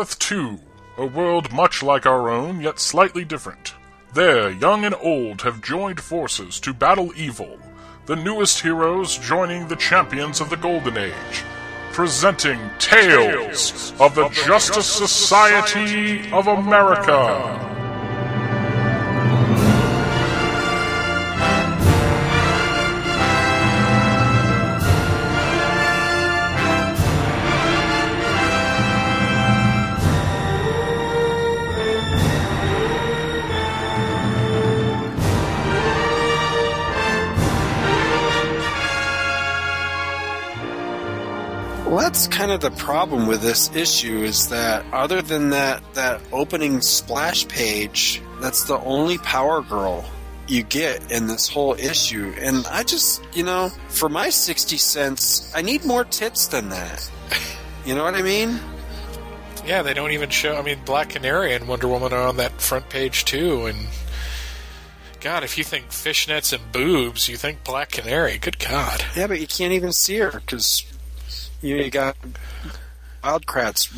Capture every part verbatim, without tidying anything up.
Earth Two, a world much like our own, yet slightly different. There, young and old have joined forces to battle evil, the newest heroes joining the champions of the Golden Age, presenting Tales of the Justice Society of America. Well, that's kind of the problem with this issue, is that other than that, that opening splash page, that's the only Power Girl you get in this whole issue. And I just, you know, for my sixty cents, I need more tits than that. You know what I mean? Yeah, they don't even show, I mean, Black Canary and Wonder Woman are on that front page too, and God, if you think fishnets and boobs, you think Black Canary. Good God. Yeah, but you can't even see her, because you got Wildcat's,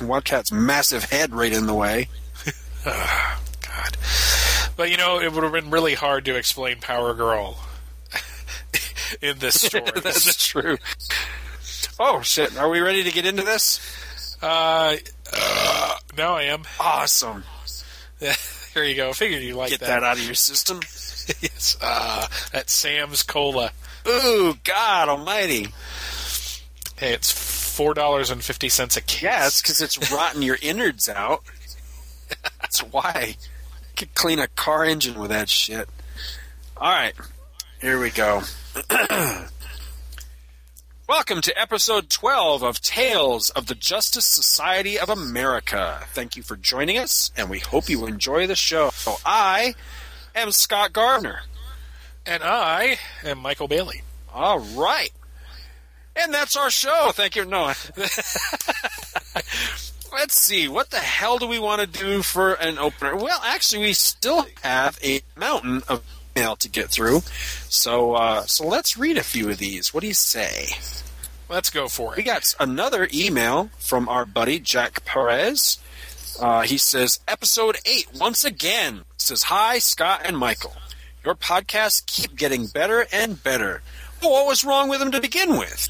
Wildcat's massive head right in the way. Oh, God. But, you know, it would have been really hard to explain Power Girl in this story. That's true. Oh, shit. Are we ready to get into this? Uh, uh now I am. Awesome. There you go. I figured you like that. Get that out of your system. Yes. Uh, that's Sam's Cola. Ooh, God almighty. Hey, it's four dollars and fifty cents a case. Yeah, it's because it's rotting your innards out. That's why. You could clean a car engine with that shit. All right, here we go. Welcome to episode twelve of Tales of the Justice Society of America. Thank you for joining us, and we hope you enjoy the show. So I am Scott Gardner. And I am Michael Bailey. All right. And that's our show. Thank you. No. Let's see. What the hell do we want to do for an opener? Well, actually, we still have a mountain of email to get through. So uh, so let's read a few of these. What do you say? Let's go for it. We got another email from our buddy Jack Perez. Uh, he says, Episode eight, once again. Says, hi, Scott and Michael. Your podcasts keep getting better and better. Well, what was wrong with him to begin with?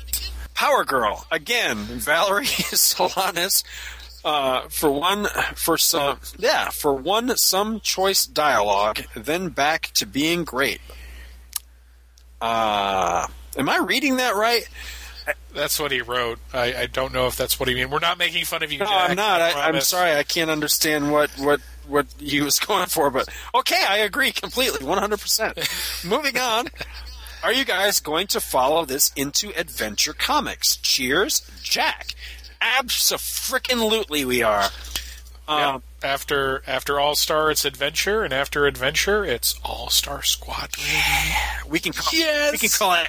Power Girl, again, Valerie Solanas, uh, for one, for some, yeah, for one, some choice dialogue, then back to being great. Uh, am I reading that right? That's what he wrote. I, I don't know if that's what he meant. We're not making fun of you, no, Jack. No, I'm not. I, I'm sorry. I can't understand what, what, what he was going for, but okay, I agree completely, one hundred percent. Moving on. Are you guys going to follow this into Adventure Comics? Cheers, Jack. Abso-frickin-lutely we are. Yeah. Um, after after All-Star, it's Adventure, and after Adventure, it's All-Star Squad. Yeah. We can call, yes. we can call it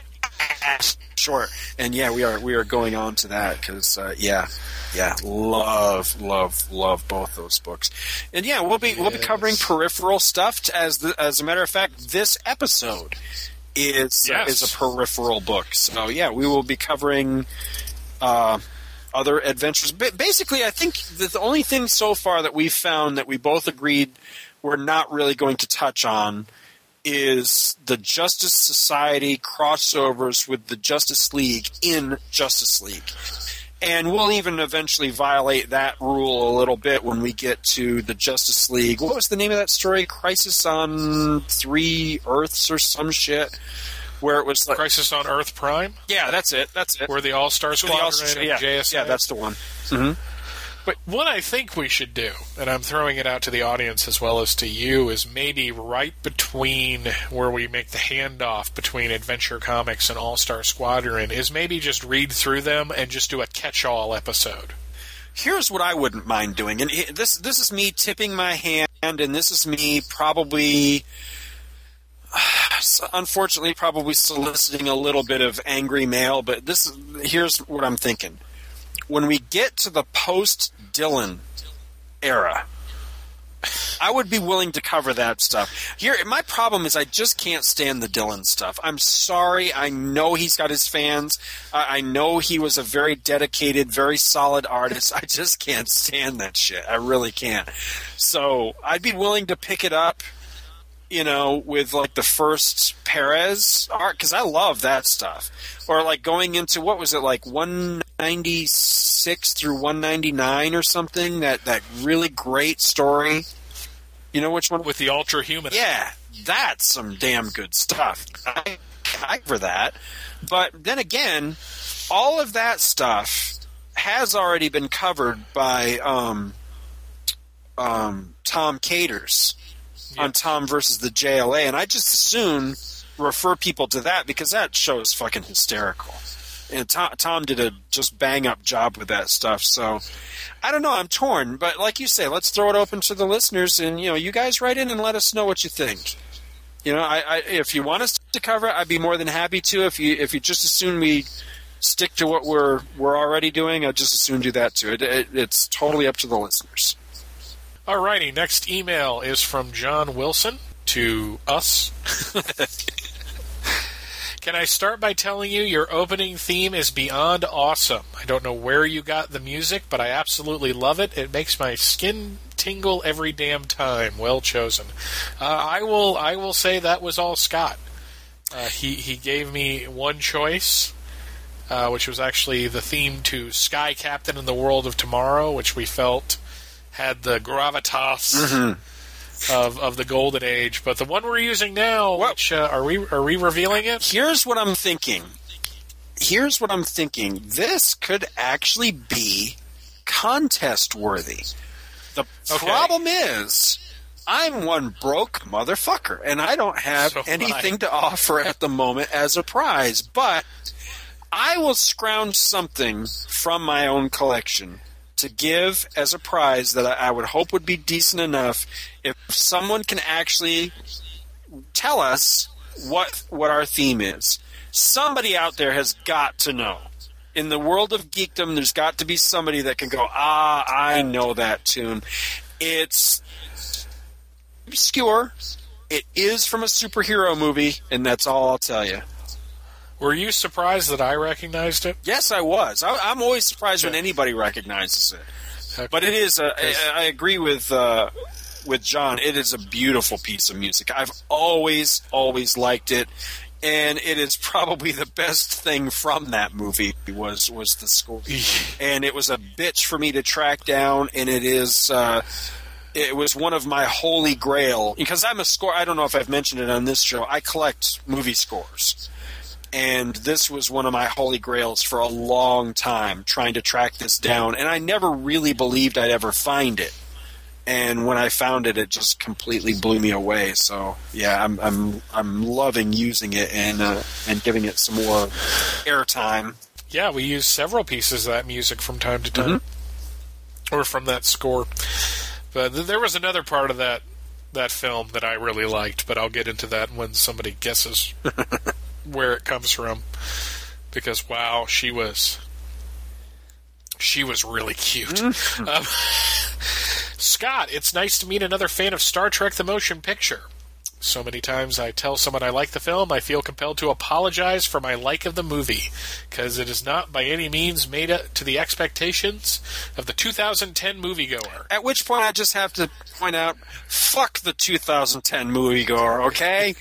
ass short. And, yeah, we are we are going on to that because, uh, yeah, yeah, love, love, love both those books. And, yeah, we'll be yes. we'll be covering peripheral stuff to, as the, as a matter of fact, this episode is yes. uh, is a peripheral book. So, yeah, we will be covering uh, other adventures. But basically, I think that the only thing so far that we've found that we both agreed we're not really going to touch on is the Justice Society crossovers with the Justice League in Justice League. And we'll even eventually violate that rule a little bit when we get to the Justice League. What was the name of that story? Crisis on Three Earths or some shit? Where it was like Crisis on Earth Prime? Yeah, that's it. That's it. Where the All-Star Squadron and J S A. Yeah, that's the one. Mm-hmm. But what I think we should do, and I'm throwing it out to the audience as well as to you, is maybe right between where we make the handoff between Adventure Comics and All-Star Squadron is maybe just read through them and just do a catch-all episode. Here's what I wouldn't mind doing, and this this is me tipping my hand, and this is me probably, unfortunately, probably soliciting a little bit of angry mail, but this here's what I'm thinking. When we get to the post-Dylan era, I would be willing to cover that stuff. Here, my problem is I just can't stand the Dylan stuff. I'm sorry. I know he's got his fans. Uh, I know he was a very dedicated, very solid artist. I just can't stand that shit. I really can't. So I'd be willing to pick it up, you know, with like the first Perez art, because I love that stuff. Or like going into, what was it, like one ninety-six through one ninety-nine or something, that, that really great story. You know which one? With the Ultra Human. Yeah, that's some damn good stuff. I, I for that. But then again, all of that stuff has already been covered by um, um, Tom Caters yep. on Tom versus the J L A, and I just as soon refer people to that because that show is fucking hysterical. And Tom, Tom did a just bang-up job with that stuff. So, I don't know. I'm torn. But like you say, let's throw it open to the listeners. And, you know, you guys write in and let us know what you think. You know, I, I if you want us to cover it, I'd be more than happy to. If you if you just assume we stick to what we're we're already doing, I'd just as soon do that, too. It, it, it's totally up to the listeners. All righty. Next email is from John Wilson to us. Can I start by telling you your opening theme is beyond awesome? I don't know where you got the music, but I absolutely love it. It makes my skin tingle every damn time. Well chosen. Uh, I will I will say that was all Scott. Uh, he, he gave me one choice, uh, which was actually the theme to Sky Captain and the World of Tomorrow, which we felt had the gravitas mm-hmm. Of, of the Golden Age, but the one we're using now, well, which uh, are we are we revealing it? Here's what I'm thinking. Here's what I'm thinking. This could actually be contest worthy. The okay. problem is, I'm one broke motherfucker, and I don't have so anything to offer at the moment as a prize. But I will scrounge something from my own collection to give as a prize that I would hope would be decent enough if someone can actually tell us what what our theme is. Somebody out there has got to know. In the world of geekdom, there's got to be somebody that can go, ah, I know that tune. It's obscure. It is from a superhero movie, and that's all I'll tell you. Were you surprised that I recognized it? Yes, I was. I, I'm always surprised when anybody recognizes it. Okay. But it is. A, I, I agree with uh, with John. It is a beautiful piece of music. I've always, always liked it, and it is probably the best thing from that movie was was the score. And it was a bitch for me to track down, and it is. Uh, It was one of my holy grail because I'm a score. I don't know if I've mentioned it on this show. I collect movie scores. And this was one of my holy grails for a long time, trying to track this down. And I never really believed I'd ever find it. And when I found it, it just completely blew me away. So yeah, I'm I'm I'm loving using it and uh, and giving it some more airtime. Yeah, we use several pieces of that music from time to time, mm-hmm. or from that score. But th- there was another part of that that film that I really liked, but I'll get into that when somebody guesses. Where it comes from, because wow, she was she was really cute. um, Scott, it's nice to meet another fan of Star Trek the Motion Picture. So many times I tell someone I like the film, I feel compelled to apologize for my like of the movie, because it is not by any means made up to the expectations of the two thousand ten moviegoer. At which point I just have to point out, fuck the two thousand ten moviegoer, okay?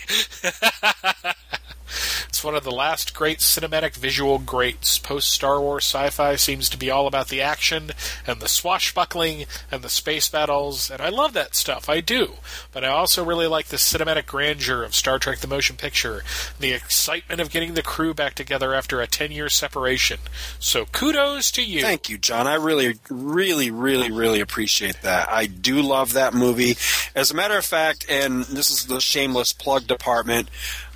It's one of the last great cinematic visual greats. Post-Star Wars sci-fi seems to be all about the action and the swashbuckling and the space battles, and I love that stuff, I do. But I also really like the cinematic grandeur of Star Trek the Motion Picture, the excitement of getting the crew back together after a ten-year separation. So kudos to you. Thank you, John. I really, really, really, really appreciate that. I do love that movie. As a matter of fact, and this is the shameless plug department,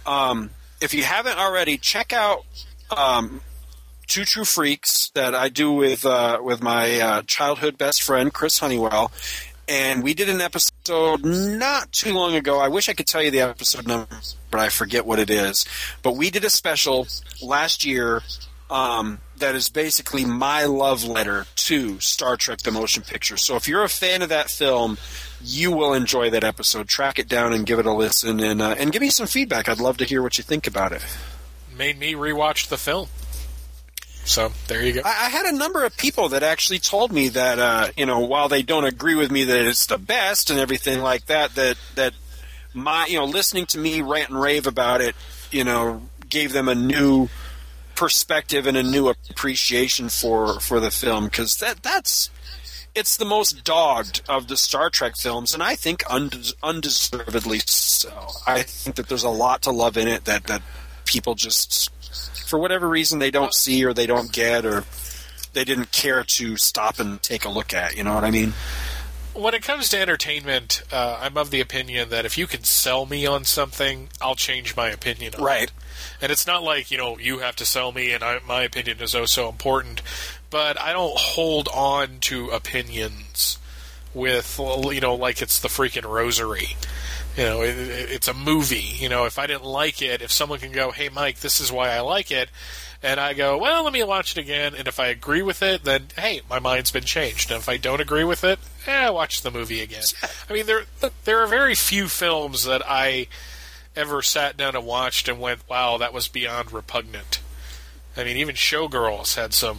um... if you haven't already, check out um, Two True Freaks that I do with uh, with my uh, childhood best friend, Chris Honeywell. And we did an episode not too long ago. I wish I could tell you the episode number, but I forget what it is. But we did a special last year um, that is basically my love letter to Star Trek the Motion Picture. So if you're a fan of that film, you will enjoy that episode. Track it down and give it a listen, and uh, and give me some feedback. I'd love to hear what you think about it. Made me rewatch the film. So there you go. I, I had a number of people that actually told me that, uh, you know, while they don't agree with me that it's the best and everything like that, that that my, you know, listening to me rant and rave about it, you know, gave them a new perspective and a new appreciation for, for the film, because that that's it's the most dogged of the Star Trek films, and I think undes- undeservedly so. I think that there's a lot to love in it that, that people just, for whatever reason, they don't see or they don't get or they didn't care to stop and take a look at. You know what I mean? When it comes to entertainment, uh, I'm of the opinion that if you can sell me on something, I'll change my opinion on it. Right. And it's not like, you know, you have to sell me and I, my opinion is oh so important. But I don't hold on to opinions with, you know, like it's the freaking rosary. You know, it, it's a movie. You know, if I didn't like it, if someone can go, hey, Mike, this is why I like it, and I go, well, let me watch it again, and if I agree with it, then, hey, my mind's been changed. And if I don't agree with it, eh, watch the movie again. I mean, there there are very few films that I ever sat down and watched and went, wow, that was beyond repugnant. I mean, even Showgirls had some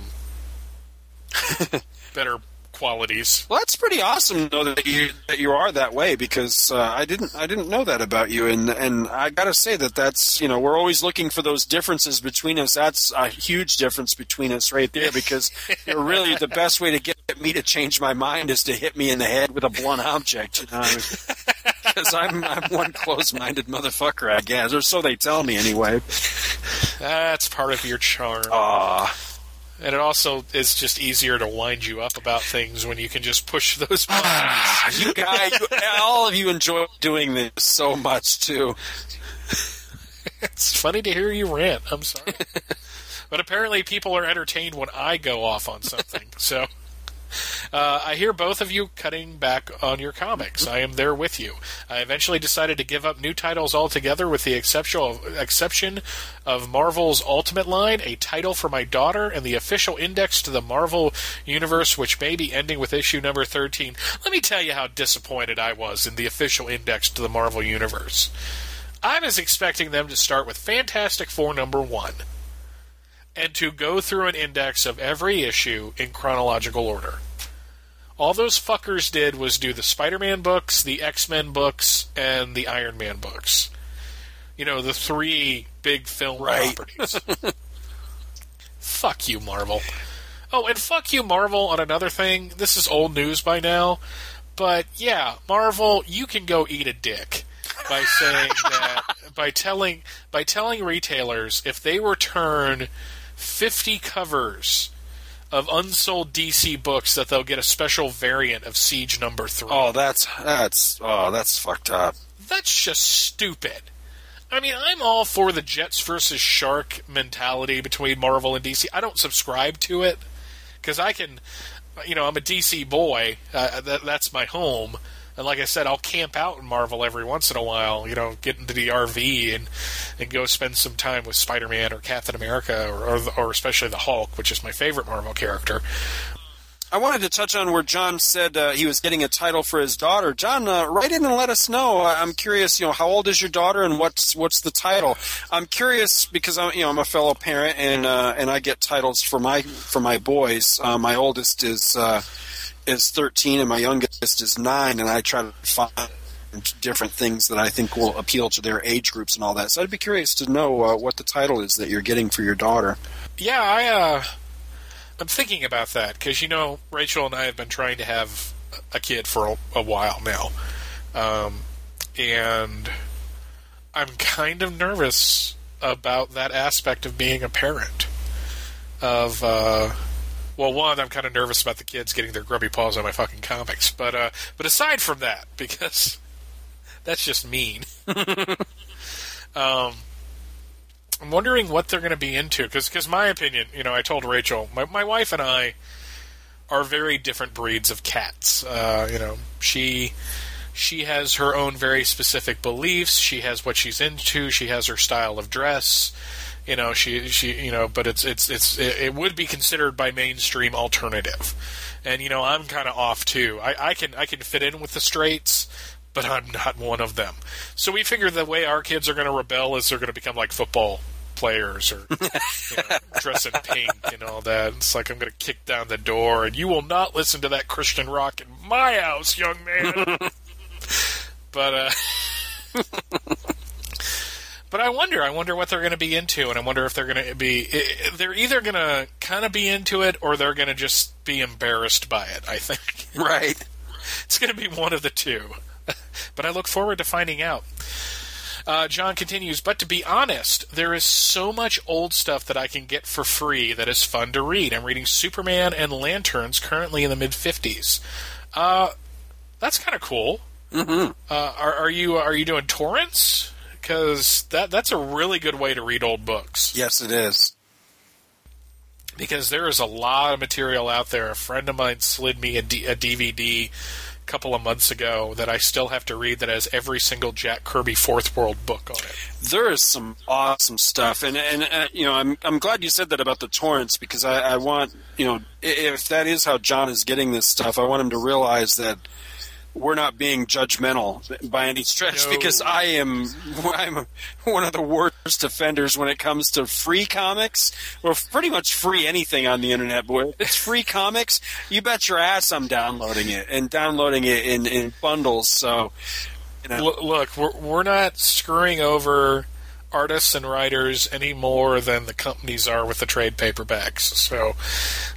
better qualities. Well, that's pretty awesome, though, that you that you are that way, because uh, I didn't I didn't know that about you, and and I gotta say that that's, you know, we're always looking for those differences between us. That's a huge difference between us right there, because you're really the best way to get me to change my mind is to hit me in the head with a blunt object, you know. Because I'm I'm one close-minded motherfucker, I guess, or so they tell me anyway. That's part of your charm. Ah. And it also is just easier to wind you up about things when you can just push those buttons. Ah, you guys, you, all of you enjoy doing this so much, too. It's funny to hear you rant. I'm sorry. But apparently people are entertained when I go off on something. So uh, I hear both of you cutting back on your comics. I am there with you. I eventually decided to give up new titles altogether, with the exceptional exception of Marvel's Ultimate Line, a title for my daughter, and the official index to the Marvel Universe, which may be ending with issue number thirteen. Let me tell you how disappointed I was in the official index to the Marvel Universe. I was expecting them to start with Fantastic Four number one and to go through an index of every issue in chronological order. All those fuckers did was do the Spider-Man books, the X-Men books, and the Iron Man books. You know, the three big film right. properties. Fuck you, Marvel. Oh, and fuck you, Marvel, on another thing. This is old news by now. But, yeah, Marvel, you can go eat a dick by saying that, by telling, by telling retailers if they return fifty covers of unsold D C books that they'll get a special variant of Siege number three. Oh, that's that's oh, that's fucked up. That's just stupid. I mean, I'm all for the Jets versus Shark mentality between Marvel and D C. I don't subscribe to it because I can, you know, I'm a D C boy. Uh, that, that's my home. And like I said, I'll camp out in Marvel every once in a while, you know, get into the R V and, and go spend some time with Spider-Man or Captain America or, or, or especially the Hulk, which is my favorite Marvel character. I wanted to touch on where John said uh, he was getting a title for his daughter. John, uh, write in and let us know. I'm curious, you know, how old is your daughter and what's what's the title? I'm curious because I'm, you know, I'm a fellow parent and uh, and I get titles for my for my boys. Uh, my oldest is uh, is thirteen and my youngest is nine, and I try to find different things that I think will appeal to their age groups and all that. So I'd be curious to know uh, what the title is that you're getting for your daughter. Yeah, I uh, I'm thinking about that because, you know, Rachel and I have been trying to have a kid for a, a while now, um, and I'm kind of nervous about that aspect of being a parent of uh, well, one, I'm kind of nervous about the kids getting their grubby paws on my fucking comics. But uh, but aside from that, because that's just mean, um, I'm wondering what they're going to be into. Because because my opinion, you know, I told Rachel, my, my wife and I are very different breeds of cats. Uh, you know, she she has her own very specific beliefs. She has what she's into. She has her style of dress. You know, she she you know, but it's it's it's it would be considered by mainstream alternative. And you know, I'm kind of off too. I, I can I can fit in with the straights, but I'm not one of them. So we figure the way our kids are going to rebel is they're going to become like football players or you know, dress in pink and all that. It's like, I'm going to kick down the door and you will not listen to that Christian rock in my house, young man. But uh but I wonder, I wonder what they're going to be into, and I wonder if they're going to be, they're either going to kind of be into it, or they're going to just be embarrassed by it, I think. Right. It's going to be one of the two. But I look forward to finding out. Uh, John continues, but to be honest, there is so much old stuff that I can get for free that is fun to read. I'm reading Superman and Lanterns, currently in the mid-fifties. Uh, that's kind of cool. Mm-hmm. Uh, are, are you are you doing torrents? Because that, that's a really good way to read old books. Yes, it is. Because there is a lot of material out there. A friend of mine slid me a, D- a D V D a couple of months ago that I still have to read that has every single Jack Kirby Fourth World book on it. There is some awesome stuff. And, and uh, you know, I'm I'm glad you said that about the torrents, because I, I want, you know, if that is how John is getting this stuff, I want him to realize that we're not being judgmental by any stretch, no. Because I am I'm one of the worst offenders when it comes to free comics, or well, pretty much free anything on the internet. Boy, it's free comics. You bet your ass I'm downloading it and downloading it in, in bundles. So, you know. L- look, we're we're not screwing over artists and writers any more than the companies are with the trade paperbacks. So,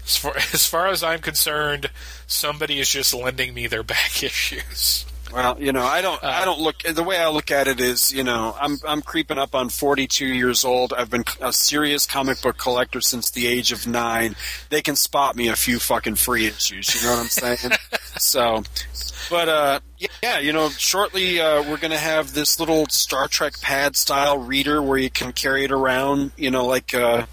as far, as far as I'm concerned, somebody is just lending me their back issues. Well, you know, I don't. Uh, I don't look. The way I look at it is, you know, I'm I'm creeping up on forty-two years old. I've been a serious comic book collector since the age of nine. They can spot me a few fucking free issues. You know what I'm saying? So, but uh, yeah, you know, shortly uh, we're gonna have this little Star Trek pad style reader where you can carry it around. You know, like. Uh,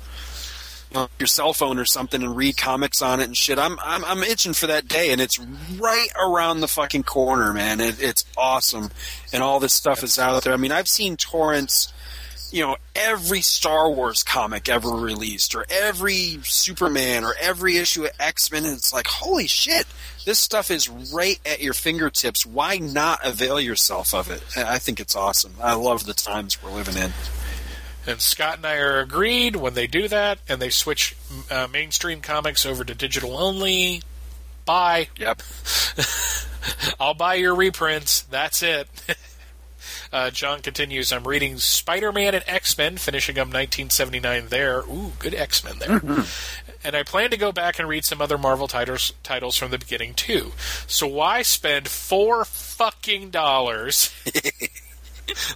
your cell phone or something, and read comics on it and shit. I'm I'm I'm itching for that day, and it's right around the fucking corner, man. It, it's awesome, and all this stuff is out there. I mean, I've seen torrents, you know, every Star Wars comic ever released, or every Superman, or every issue of X-Men, and it's like, holy shit, this stuff is right at your fingertips. Why not avail yourself of it? I think it's awesome. I love the times we're living in. And Scott and I are agreed when they do that, and they switch uh, mainstream comics over to digital only. Bye. Yep. I'll buy your reprints. That's it. uh, John continues, I'm reading Spider-Man and X-Men, finishing up nineteen seventy-nine there. Ooh, good X-Men there. Mm-hmm. And I plan to go back and read some other Marvel titles, titles from the beginning, too. So why spend four fucking dollars...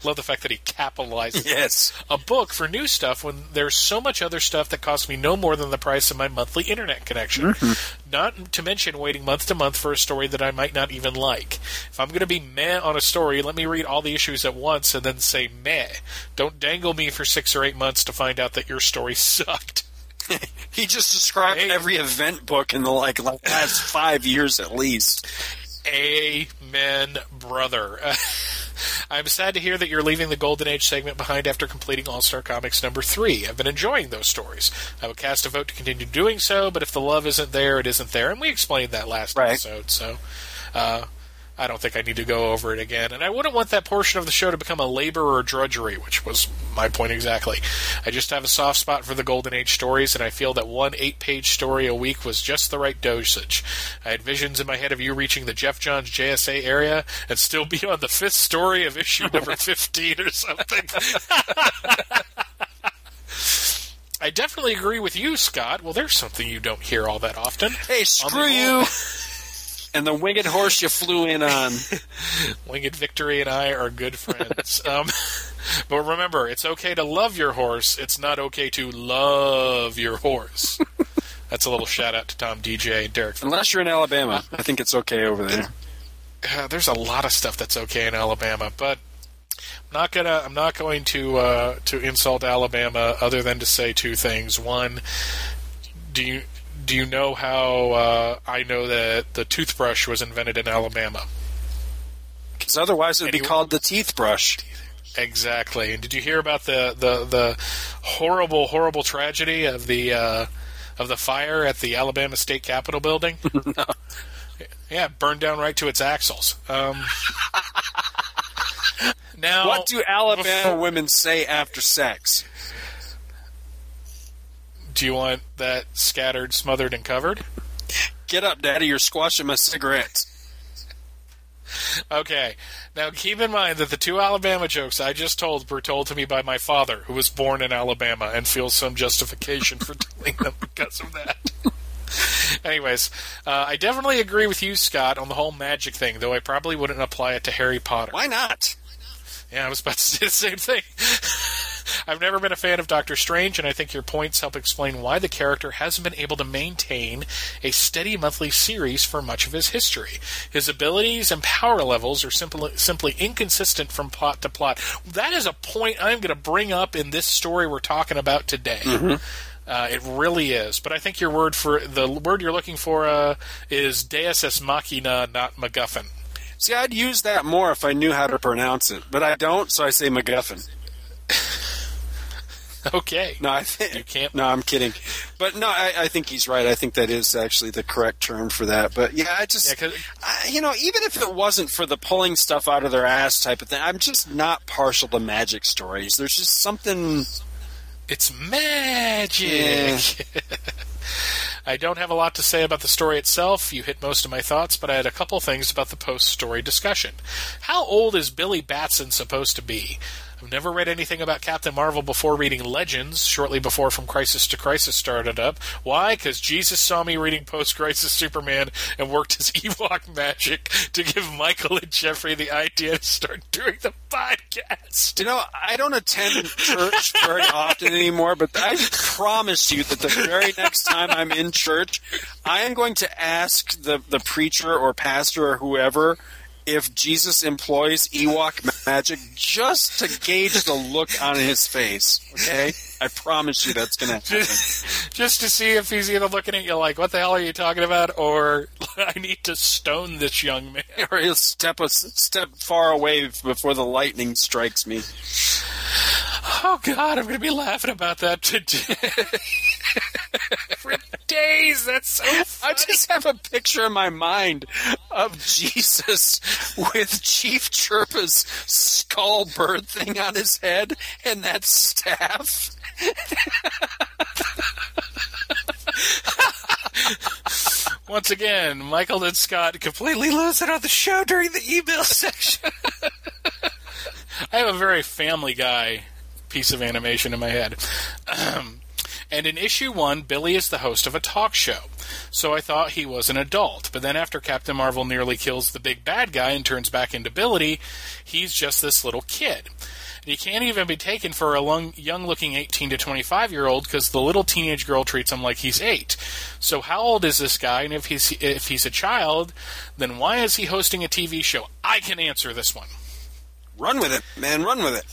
Love the fact that he capitalizes yes. a book for new stuff when there's so much other stuff that costs me no more than the price of my monthly internet connection. Mm-hmm. Not to mention waiting month to month for a story that I might not even like. If I'm going to be meh on a story, let me read all the issues at once and then say meh. Don't dangle me for six or eight months to find out that your story sucked. He just described hey. every event book in the like last five years at least. Amen, brother. Uh, I'm sad to hear that you're leaving the Golden Age segment behind after completing All-Star Comics number three. I've been enjoying those stories. I would cast a vote to continue doing so, but if the love isn't there, it isn't there. And we explained that last right. episode, so uh, I don't think I need to go over it again. And I wouldn't want that portion of the show to become a labor or drudgery, which was my point exactly. I just have a soft spot for the Golden Age stories, and I feel that one eight-page story a week was just the right dosage. I had visions in my head of you reaching the Jeff Johns J S A area and still be on the fifth story of issue number fifteen or something. I definitely agree with you, Scott. Well, there's something you don't hear all that often. Hey, screw on you! And the winged horse you flew in on. Winged Victory and I are good friends. um, but remember, it's okay to love your horse. It's not okay to love your horse. That's a little shout-out to Tom D J and Derek. Unless you're in Alabama. I think it's okay over there. Uh, there's a lot of stuff that's okay in Alabama, but I'm not gonna. I'm not going to uh, to insult Alabama other than to say two things. One, do you... Do you know how uh, I know that the toothbrush was invented in Alabama? Because otherwise it would be called the teeth brush. Exactly. And did you hear about the, the, the horrible, horrible tragedy of the uh, of the fire at the Alabama State Capitol building? No. Yeah, it burned down right to its axles. Um, now, what do Alabama women say after sex? Do you want that scattered, smothered, and covered? Get up, Daddy, you're squashing my cigarettes. Okay. Now, keep in mind that the two Alabama jokes I just told were told to me by my father, who was born in Alabama and feels some justification for telling them because of that. Anyways, uh, I definitely agree with you, Scott, on the whole magic thing, though I probably wouldn't apply it to Harry Potter. Why not? Yeah, I was about to say the same thing. I've never been a fan of Doctor Strange, and I think your points help explain why the character hasn't been able to maintain a steady monthly series for much of his history. His abilities and power levels are simply, simply inconsistent from plot to plot. That is a point I'm going to bring up in this story we're talking about today. Mm-hmm. Uh, it really is. But I think your word for the word you're looking for uh, is Deus Ex Machina, not MacGuffin. See, I'd use that more if I knew how to pronounce it, but I don't, so I say MacGuffin. Okay. No, I think you can't. No, I'm kidding. But no, I, I think he's right. I think that is actually the correct term for that. But yeah, I just, yeah, I, you know, even if it wasn't for the pulling stuff out of their ass type of thing, I'm just not partial to magic stories. There's just something. It's magic. Yeah. I don't have a lot to say about the story itself. You hit most of my thoughts, but I had a couple things about the post-story discussion. How old is Billy Batson supposed to be? I've never read anything about Captain Marvel before reading Legends, shortly before From Crisis to Crisis started up. Why? Because Jesus saw me reading Post-Crisis Superman and worked his Ewok magic to give Michael and Jeffrey the idea to start doing the podcast. You know, I don't attend church very often anymore, but I promise you that the very next time I'm in church, I am going to ask the, the preacher or pastor or whoever if Jesus employs Ewok magic just to gauge the look on his face, okay? I promise you that's going to happen. Just, just to see if he's either looking at you like, what the hell are you talking about, or I need to stone this young man. Or he'll step, a, step far away before the lightning strikes me. Oh, God, I'm going to be laughing about that today. For days, that's so funny. I just have a picture in my mind of Jesus with Chief Chirpa's skull bird thing on his head and that staff. Once again, Michael and Scott completely lose it on the show during the email section. I have a very Family Guy piece of animation in my head. Um, and in issue one, Billy is the host of a talk show. So I thought he was an adult. But then after Captain Marvel nearly kills the big bad guy and turns back into Billy, he's just this little kid. And you can't even be taken for a long, young-looking eighteen to twenty-five-year-old because the little teenage girl treats him like he's eight. So how old is this guy? And if he's, if he's a child, then why is he hosting a T V show? I can answer this one. Run with it, man. Run with it.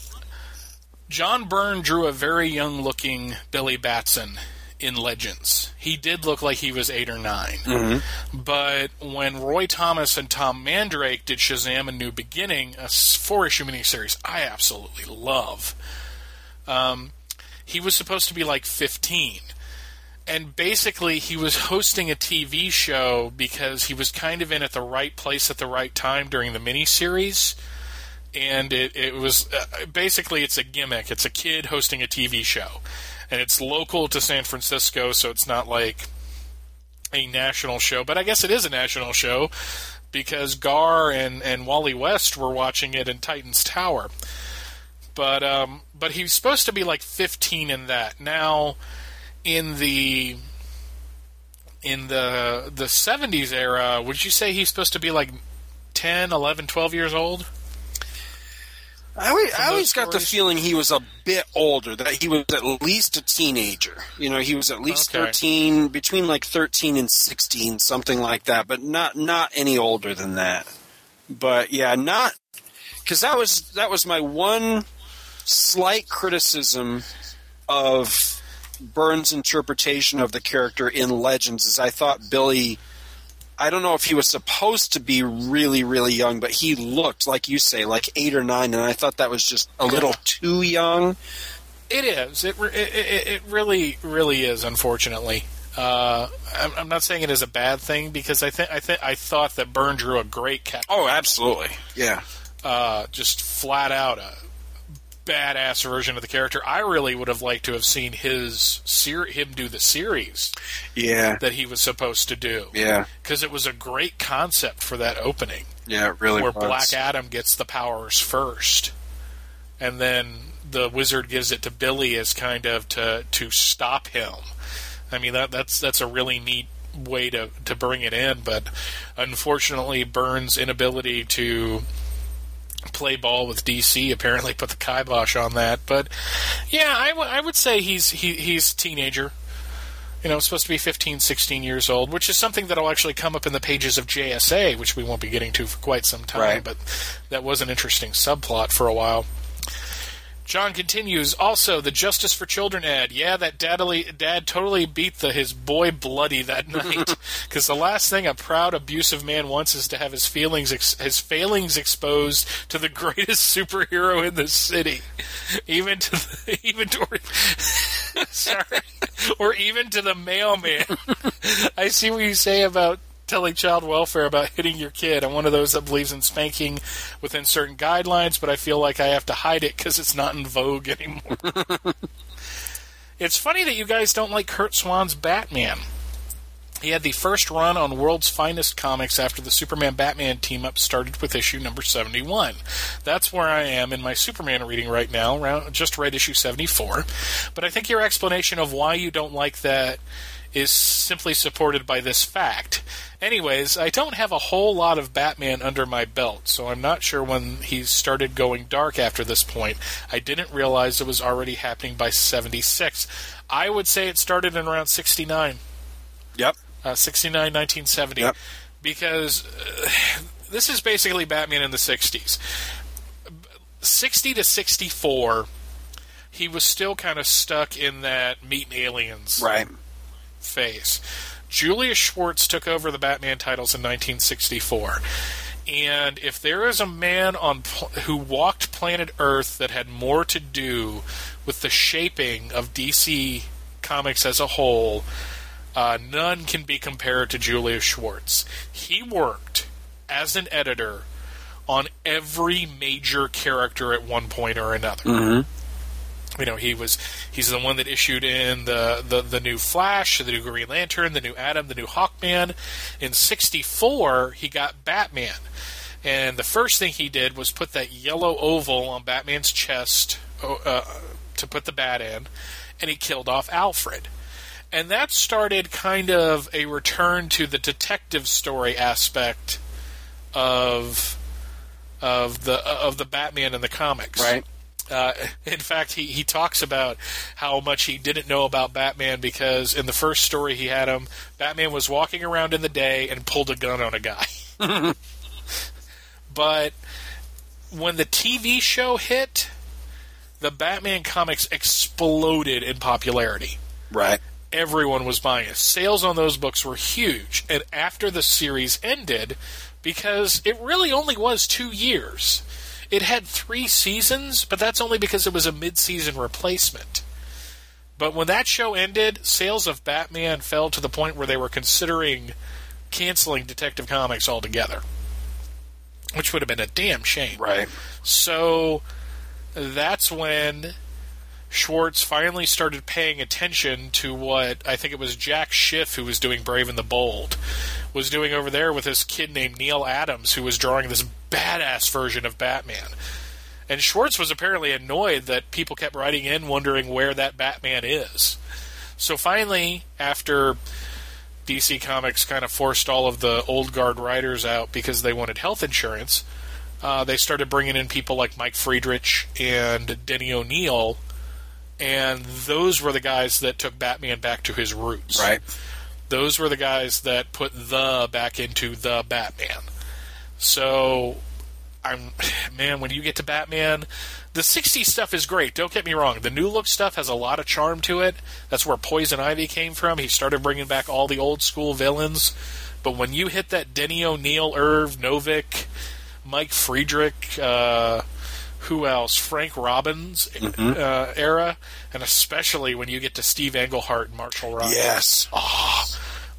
John Byrne drew a very young-looking Billy Batson in Legends. He did look like he was eight or nine. Mm-hmm. But when Roy Thomas and Tom Mandrake did Shazam! A New Beginning, a four-issue miniseries I absolutely love, um, he was supposed to be like fifteen. And basically, he was hosting a T V show because he was kind of in at the right place at the right time during the miniseries. And it, it was uh, basically it's a gimmick. It's a kid hosting a T V show. And it's local to San Francisco, so it's not like a national show. But I guess it is a national show because Gar and, and Wally West were watching it in Titan's Tower. But um, but he's supposed to be like fifteen in that. Now, in the in the the seventies era, would you say he's supposed to be like ten, eleven, twelve years old? I always, I always got the feeling he was a bit older, that he was at least a teenager. You know, he was at least okay. thirteen, between like thirteen and sixteen, something like that, but not not any older than that. But yeah, not because that was that was my one slight criticism of Byrne's interpretation of the character in Legends, is I thought Billy I don't know if he was supposed to be really, really young, but he looked, like you say, like eight or nine, and I thought that was just a little too young. It is. It it, it really, really is, unfortunately. Uh, I'm, I'm not saying it is a bad thing, because I think I think I thought that Byrne drew a great cat. Oh, absolutely, yeah. Uh, just flat out a badass version of the character. I really would have liked to have seen his ser- him do the series, yeah, that he was supposed to do, yeah, because it was a great concept for that opening. Yeah, it really, where was. Black Adam gets the powers first, and then the wizard gives it to Billy as kind of to to stop him. I mean, that that's that's a really neat way to, to bring it in, but unfortunately Byrne's inability to play ball with D C apparently put the kibosh on that. But yeah, I, w- I would say he's he, he's a teenager. You know, supposed to be fifteen, sixteen years old, which is something that will actually come up in the pages of J S A, which we won't be getting to for quite some time, right. But that was an interesting subplot for a while. John continues, also, the Justice for Children ad. Yeah, that dadly, dad totally beat the, his boy bloody that night. Because the last thing a proud, abusive man wants is to have his feelings ex- his failings exposed to the greatest superhero in the city. Even to the... Even to, sorry. Or even to the mailman. I see what you say about telling child welfare about hitting your kid. I'm one of those that believes in spanking within certain guidelines, but I feel like I have to hide it because it's not in vogue anymore. It's funny that you guys don't like Kurt Swan's Batman. He had the first run on World's Finest Comics after the Superman-Batman team-up started with issue number seventy-one. That's where I am in my Superman reading right now, just read issue seventy-four. But I think your explanation of why you don't like that is simply supported by this fact. Anyways, I don't have a whole lot of Batman under my belt, so I'm not sure when he started going dark after this point. I didn't realize it was already happening by seventy-six. I would say it started in around sixty-nine. Yep. Uh, sixty-nine, nineteen seventy. Yep. Because uh, this is basically Batman in the sixties. sixty to sixty-four, he was still kind of stuck in that meeting aliens. Right. Phase. Julius Schwartz took over the Batman titles in nineteen sixty-four, and if there is a man on pl- who walked planet Earth that had more to do with the shaping of D C Comics as a whole, uh, none can be compared to Julius Schwartz. He worked as an editor on every major character at one point or another. Mm-hmm. You know, he was he's the one that issued in the, the, the new Flash, the new Green Lantern, the new Atom, the new Hawkman. In sixty-four, he got Batman. And the first thing he did was put that yellow oval on Batman's chest uh, to put the bat in, and he killed off Alfred. And that started kind of a return to the detective story aspect of of the of the Batman in the comics. Right. Uh, in fact, he, he talks about how much he didn't know about Batman because in the first story he had him, Batman was walking around in the day and pulled a gun on a guy. But when the T V show hit, the Batman comics exploded in popularity. Right. Everyone was buying it. Sales on those books were huge. And after the series ended, because it really only was two years... It had three seasons, but that's only because it was a mid-season replacement. But when that show ended, sales of Batman fell to the point where they were considering canceling Detective Comics altogether, which would have been a damn shame. Right. So that's when Schwartz finally started paying attention to what, I think it was Jack Schiff who was doing Brave and the Bold, was doing over there with this kid named Neil Adams who was drawing this badass version of Batman. And Schwartz was apparently annoyed that people kept writing in wondering where that Batman is. So finally, after D C Comics kind of forced all of the old guard writers out because they wanted health insurance, uh, they started bringing in people like Mike Friedrich and Denny O'Neil, and those were the guys that took Batman back to his roots. Right. Those were the guys that put the back into the Batman. So, I'm man, when you get to Batman, the sixties stuff is great. Don't get me wrong. The new look stuff has a lot of charm to it. That's where Poison Ivy came from. He started bringing back all the old school villains. But when you hit that Denny O'Neil, Irv Novick, Mike Friedrich, uh, who else? Frank Robbins mm-hmm. uh, era, and especially when you get to Steve Englehart and Marshall Rogers. Yes. Oh,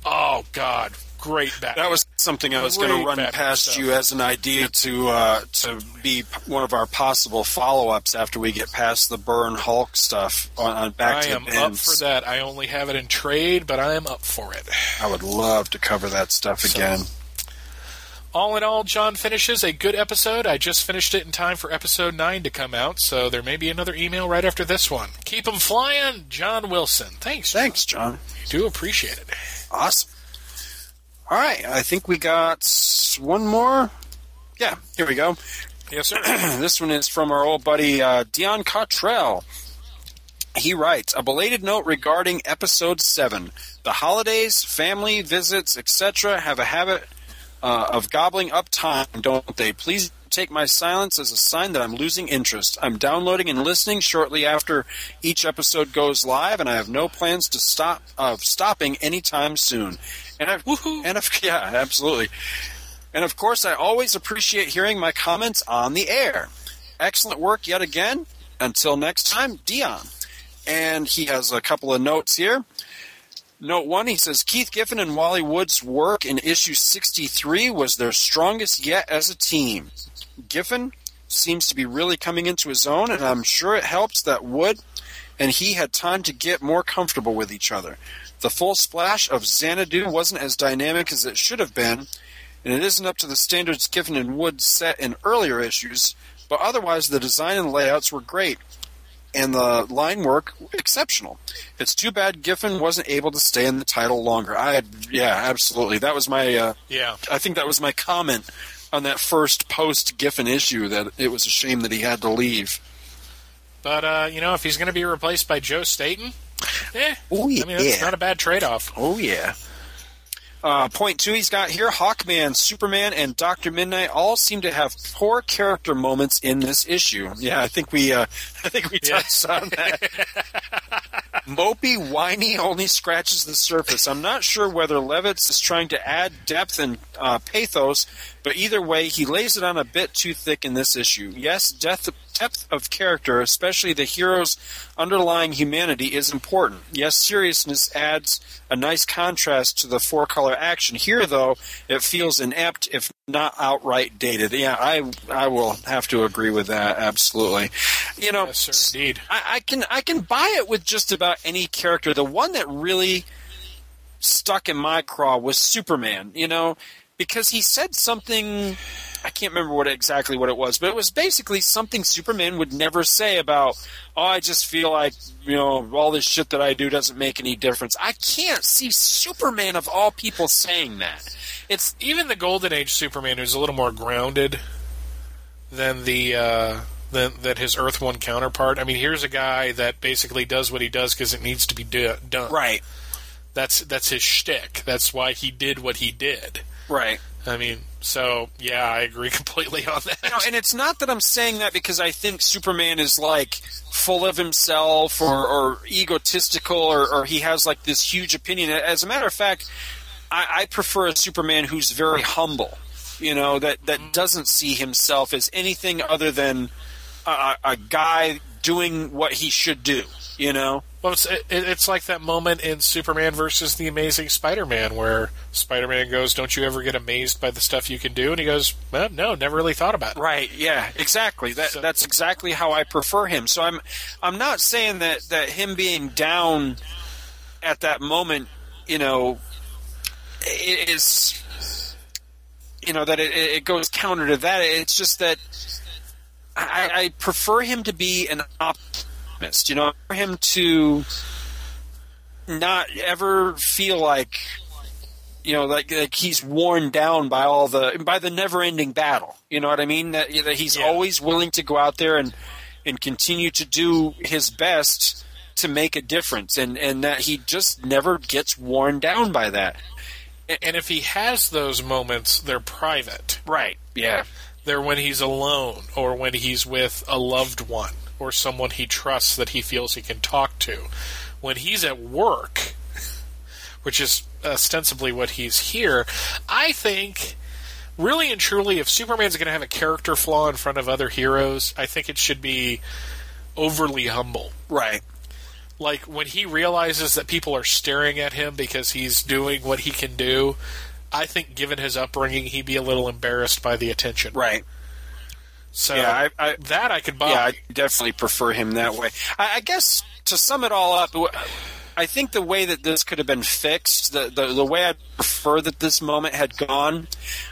oh God. Great Batman. That was something I was going to run past stuff. You as an idea to uh, to be one of our possible follow-ups after we get past the Byrne Hulk stuff on, on back I to the I am bins. Up for that. I only have it in trade, but I am up for it. I would love to cover that stuff so, again. All in all, John finishes a good episode. I just finished it in time for episode nine to come out, so there may be another email right after this one. Keep them flying, John Wilson. Thanks, John. Thanks, John. I do appreciate it. Awesome. All right, I think we got one more. Yeah, here we go. Yes, sir. This one is from our old buddy uh, Dion Cottrell. He writes, a belated note regarding Episode seven. The holidays, family, visits, et cetera have a habit uh, of gobbling up time, don't they? Please take my silence as a sign that I'm losing interest. I'm downloading and listening shortly after each episode goes live, and I have no plans to stop of uh, stopping anytime soon. And I've, and I've, yeah, absolutely. And of course, I always appreciate hearing my comments on the air. Excellent work yet again. Until next time, Dion. And he has a couple of notes here. Note one, he says, Keith Giffen and Wally Wood's work in issue sixty-three was their strongest yet as a team. Giffen seems to be really coming into his own, and I'm sure it helps that Wood and he had time to get more comfortable with each other. The full splash of Xanadu wasn't as dynamic as it should have been, and it isn't up to the standards Giffen and Wood set in earlier issues, but otherwise the design and layouts were great, and the line work exceptional. It's too bad Giffen wasn't able to stay in the title longer. I had, yeah, absolutely. That was my uh, yeah. I think that was my comment on that first post-Giffen issue, that it was a shame that he had to leave. But, uh, you know, if he's going to be replaced by Joe Staton, eh, oh, yeah. I mean, that's not a bad trade-off. Oh, yeah. Uh, point two he's got here, Hawkman, Superman, and Doctor Midnight all seem to have poor character moments in this issue. Yeah, I think we, uh, I think we touched yeah. on that. Mopey Whiny only scratches the surface. I'm not sure whether Levitz is trying to add depth and uh, pathos, but either way, he lays it on a bit too thick in this issue. Yes, depth, depth of character, especially the hero's underlying humanity, is important. Yes, seriousness adds a nice contrast to the four-color action. Here, though, it feels inept, if not outright dated. Yeah, I I will have to agree with that, absolutely. You know, yes, sir, indeed. I, I can I can buy it with just about any character. The one that really stuck in my craw was Superman, you know, because he said something, I can't remember what exactly what it was, but it was basically something Superman would never say about, oh, I just feel like, you know, all this shit that I do doesn't make any difference. I can't see Superman, of all people, saying that. It's even the Golden Age Superman, who's a little more grounded than the uh, than, than his Earth One counterpart. I mean, here's a guy that basically does what he does because it needs to be do- done. Right. That's that's his shtick. That's why he did what he did. Right. I mean, so, yeah, I agree completely on that. You know, and it's not that I'm saying that because I think Superman is, like, full of himself or, or egotistical or, or he has, like, this huge opinion. As a matter of fact, I, I prefer a Superman who's very humble, you know, that, that doesn't see himself as anything other than a, a guy doing what he should do, you know? Well, it's, it, it's like that moment in Superman versus the Amazing Spider-Man where Spider-Man goes, don't you ever get amazed by the stuff you can do? And he goes, well, no, never really thought about it. Right, yeah, exactly. That, so, that's exactly how I prefer him. So I'm I'm not saying that, that him being down at that moment, you know, is, you know, that it, it goes counter to that. It's just that I, I prefer him to be an optimist. You know, for him to not ever feel like, you know, like, like he's worn down by all the by the never-ending battle. You know what I mean? That, that he's yeah. always willing to go out there and, and continue to do his best to make a difference, and, and that he just never gets worn down by that. And if he has those moments, they're private. Right, yeah. They're when he's alone or when he's with a loved one. Or someone he trusts that he feels he can talk to. When he's at work, which is ostensibly what he's here. I think, really and truly, if Superman's going to have a character flaw in front of other heroes, I think it should be overly humble. Right. Like, when he realizes that people are staring at him because he's doing what he can do, I think, given his upbringing, he'd be a little embarrassed by the attention. Right. So yeah, I, I, that I could buy. Yeah, I definitely prefer him that way. I, I guess, to sum it all up, I think the way that this could have been fixed, the, the, the way I prefer that this moment had gone,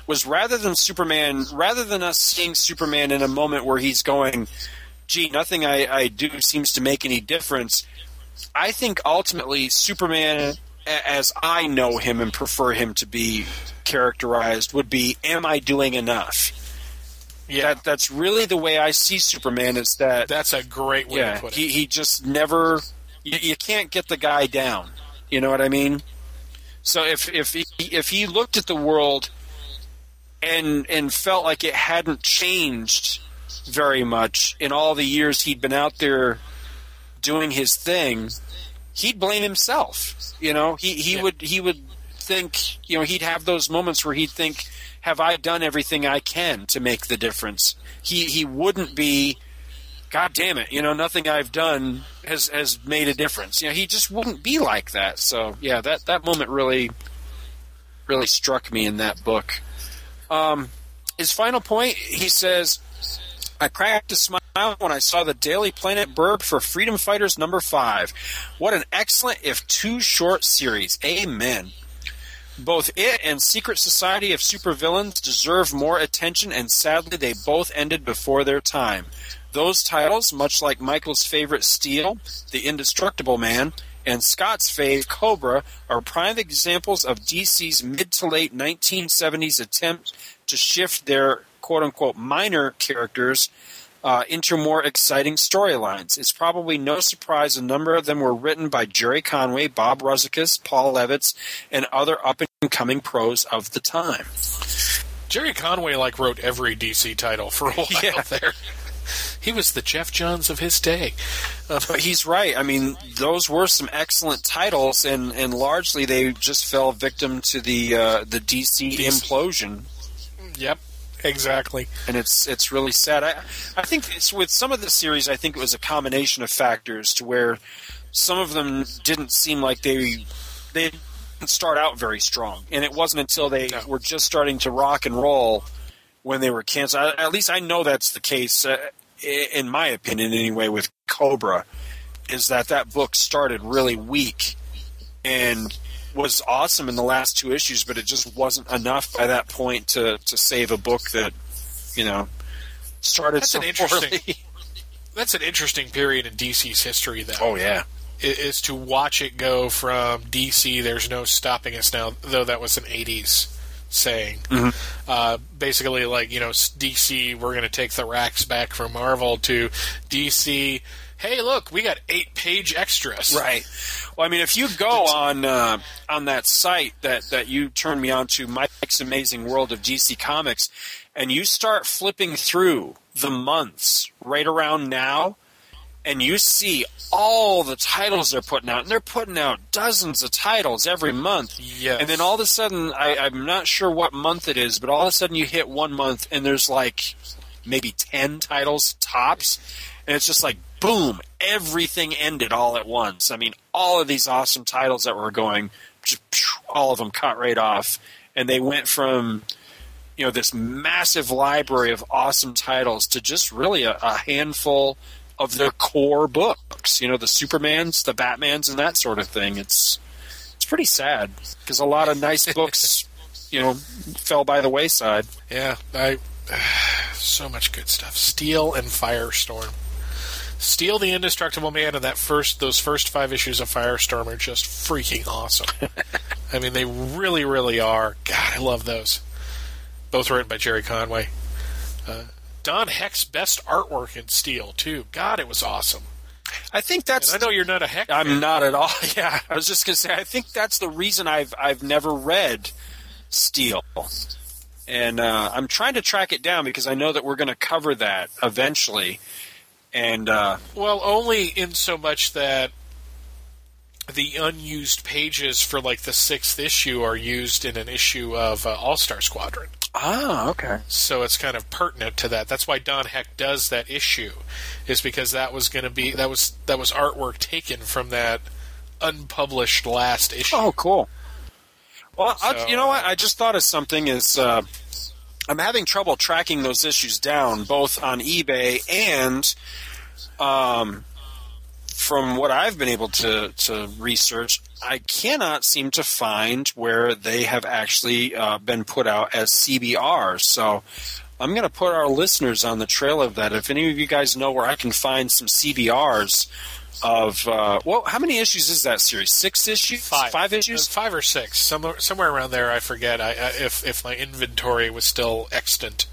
was rather than Superman, rather than us seeing Superman in a moment where he's going, gee, nothing I, I do seems to make any difference, I think ultimately Superman, as I know him and prefer him to be characterized, would be, am I doing enough? Yeah, that, that's really the way I see Superman. Is that that's a great way yeah, to put it. He he just never. You, you can't get the guy down. You know what I mean? So if if he, if he looked at the world and and felt like it hadn't changed very much in all the years he'd been out there doing his thing, he'd blame himself. You know, he he yeah. would he would think. You know, he'd have those moments where he'd think, have I done everything I can to make the difference? He he wouldn't be, God damn it, you know, nothing I've done has, has made a difference. You know, he just wouldn't be like that. So, yeah, that, that moment really, really struck me in that book. Um, his final point, he says, I cracked a smile when I saw the Daily Planet blurb for Freedom Fighters number five. What an excellent, if too short, series. Amen. Both it and Secret Society of Supervillains deserve more attention, and sadly they both ended before their time. Those titles, much like Michael's favorite Steel, The Indestructible Man, and Scott's fave Cobra, are prime examples of D C's mid to late nineteen seventies attempt to shift their quote-unquote minor characters uh, into more exciting storylines. It's probably no surprise a number of them were written by Jerry Conway, Bob Rozakis, Paul Levitz, and other up-and-coming pros of the time. Jerry Conway, like, wrote every D C title for a while yeah. there. He was the Jeff Johns of his day. Uh, but he's right. I mean, those were some excellent titles, and, and largely they just fell victim to the uh, the D C implosion. Yep. Exactly, and it's it's really sad. I I think it's, with some of the series, I think it was a combination of factors to where some of them didn't seem like they they didn't start out very strong, and it wasn't until they no. were just starting to rock and roll when they were canceled. I, at least I know that's the case, uh, in my opinion, anyway. With Cobra, is that that book started really weak and was awesome in the last two issues, but it just wasn't enough by that point to, to save a book that, you know, started that's so an interesting, That's an interesting period in D C's history, though. Oh, yeah. Is to watch it go from D C, there's no stopping us now, though that was an eighties saying. Mm-hmm. Uh, basically, like, you know, D C, we're going to take the racks back from Marvel, to D C, hey, look, we got eight-page extras. Right. Well, I mean, if you go on uh, on that site that, that you turned me on to, Mike's Amazing World of D C Comics, and you start flipping through the months right around now, and you see all the titles they're putting out, and they're putting out dozens of titles every month. Yes. And then all of a sudden, I, I'm not sure what month it is, but all of a sudden you hit one month, and there's like maybe ten titles tops, and it's just like, boom, everything ended all at once. I mean, all of these awesome titles that were going, just, all of them cut right off. And they went from, you know, this massive library of awesome titles to just really a, a handful of their core books. You know, the Supermans, the Batmans, and that sort of thing. It's it's pretty sad because a lot of nice books, you know, fell by the wayside. Yeah, I so much good stuff. Steel and Firestorm. Steal the Indestructible Man, and that first, those first five issues of Firestorm are just freaking awesome. I mean, they really, really are. God, I love those. Both written by Jerry Conway. Uh, Don Heck's best artwork in Steel, too. God, it was awesome. I think that's... And I know you're not a Heck fan. I'm not at all, yeah. I was just going to say, I think that's the reason I've I've never read Steel. And uh, I'm trying to track it down because I know that we're going to cover that eventually. And uh, well, only in so much that the unused pages for, like, the sixth issue are used in an issue of uh, All-Star Squadron. Ah, okay. So it's kind of pertinent to that. That's why Don Heck does that issue, is because that was going to be that was that was artwork taken from that unpublished last issue. Oh, cool. Well, so, I, you know what? I just thought of something. Is uh, I'm having trouble tracking those issues down, both on eBay and um, from what I've been able to to research. I cannot seem to find where they have actually uh, been put out as C B R. So I'm going to put our listeners on the trail of that. If any of you guys know where I can find some C B Rs of uh, – well, how many issues is that series? Six issues? Five, five issues? Five or six. Somewhere, somewhere around there, I forget I, I, if, if my inventory was still extant.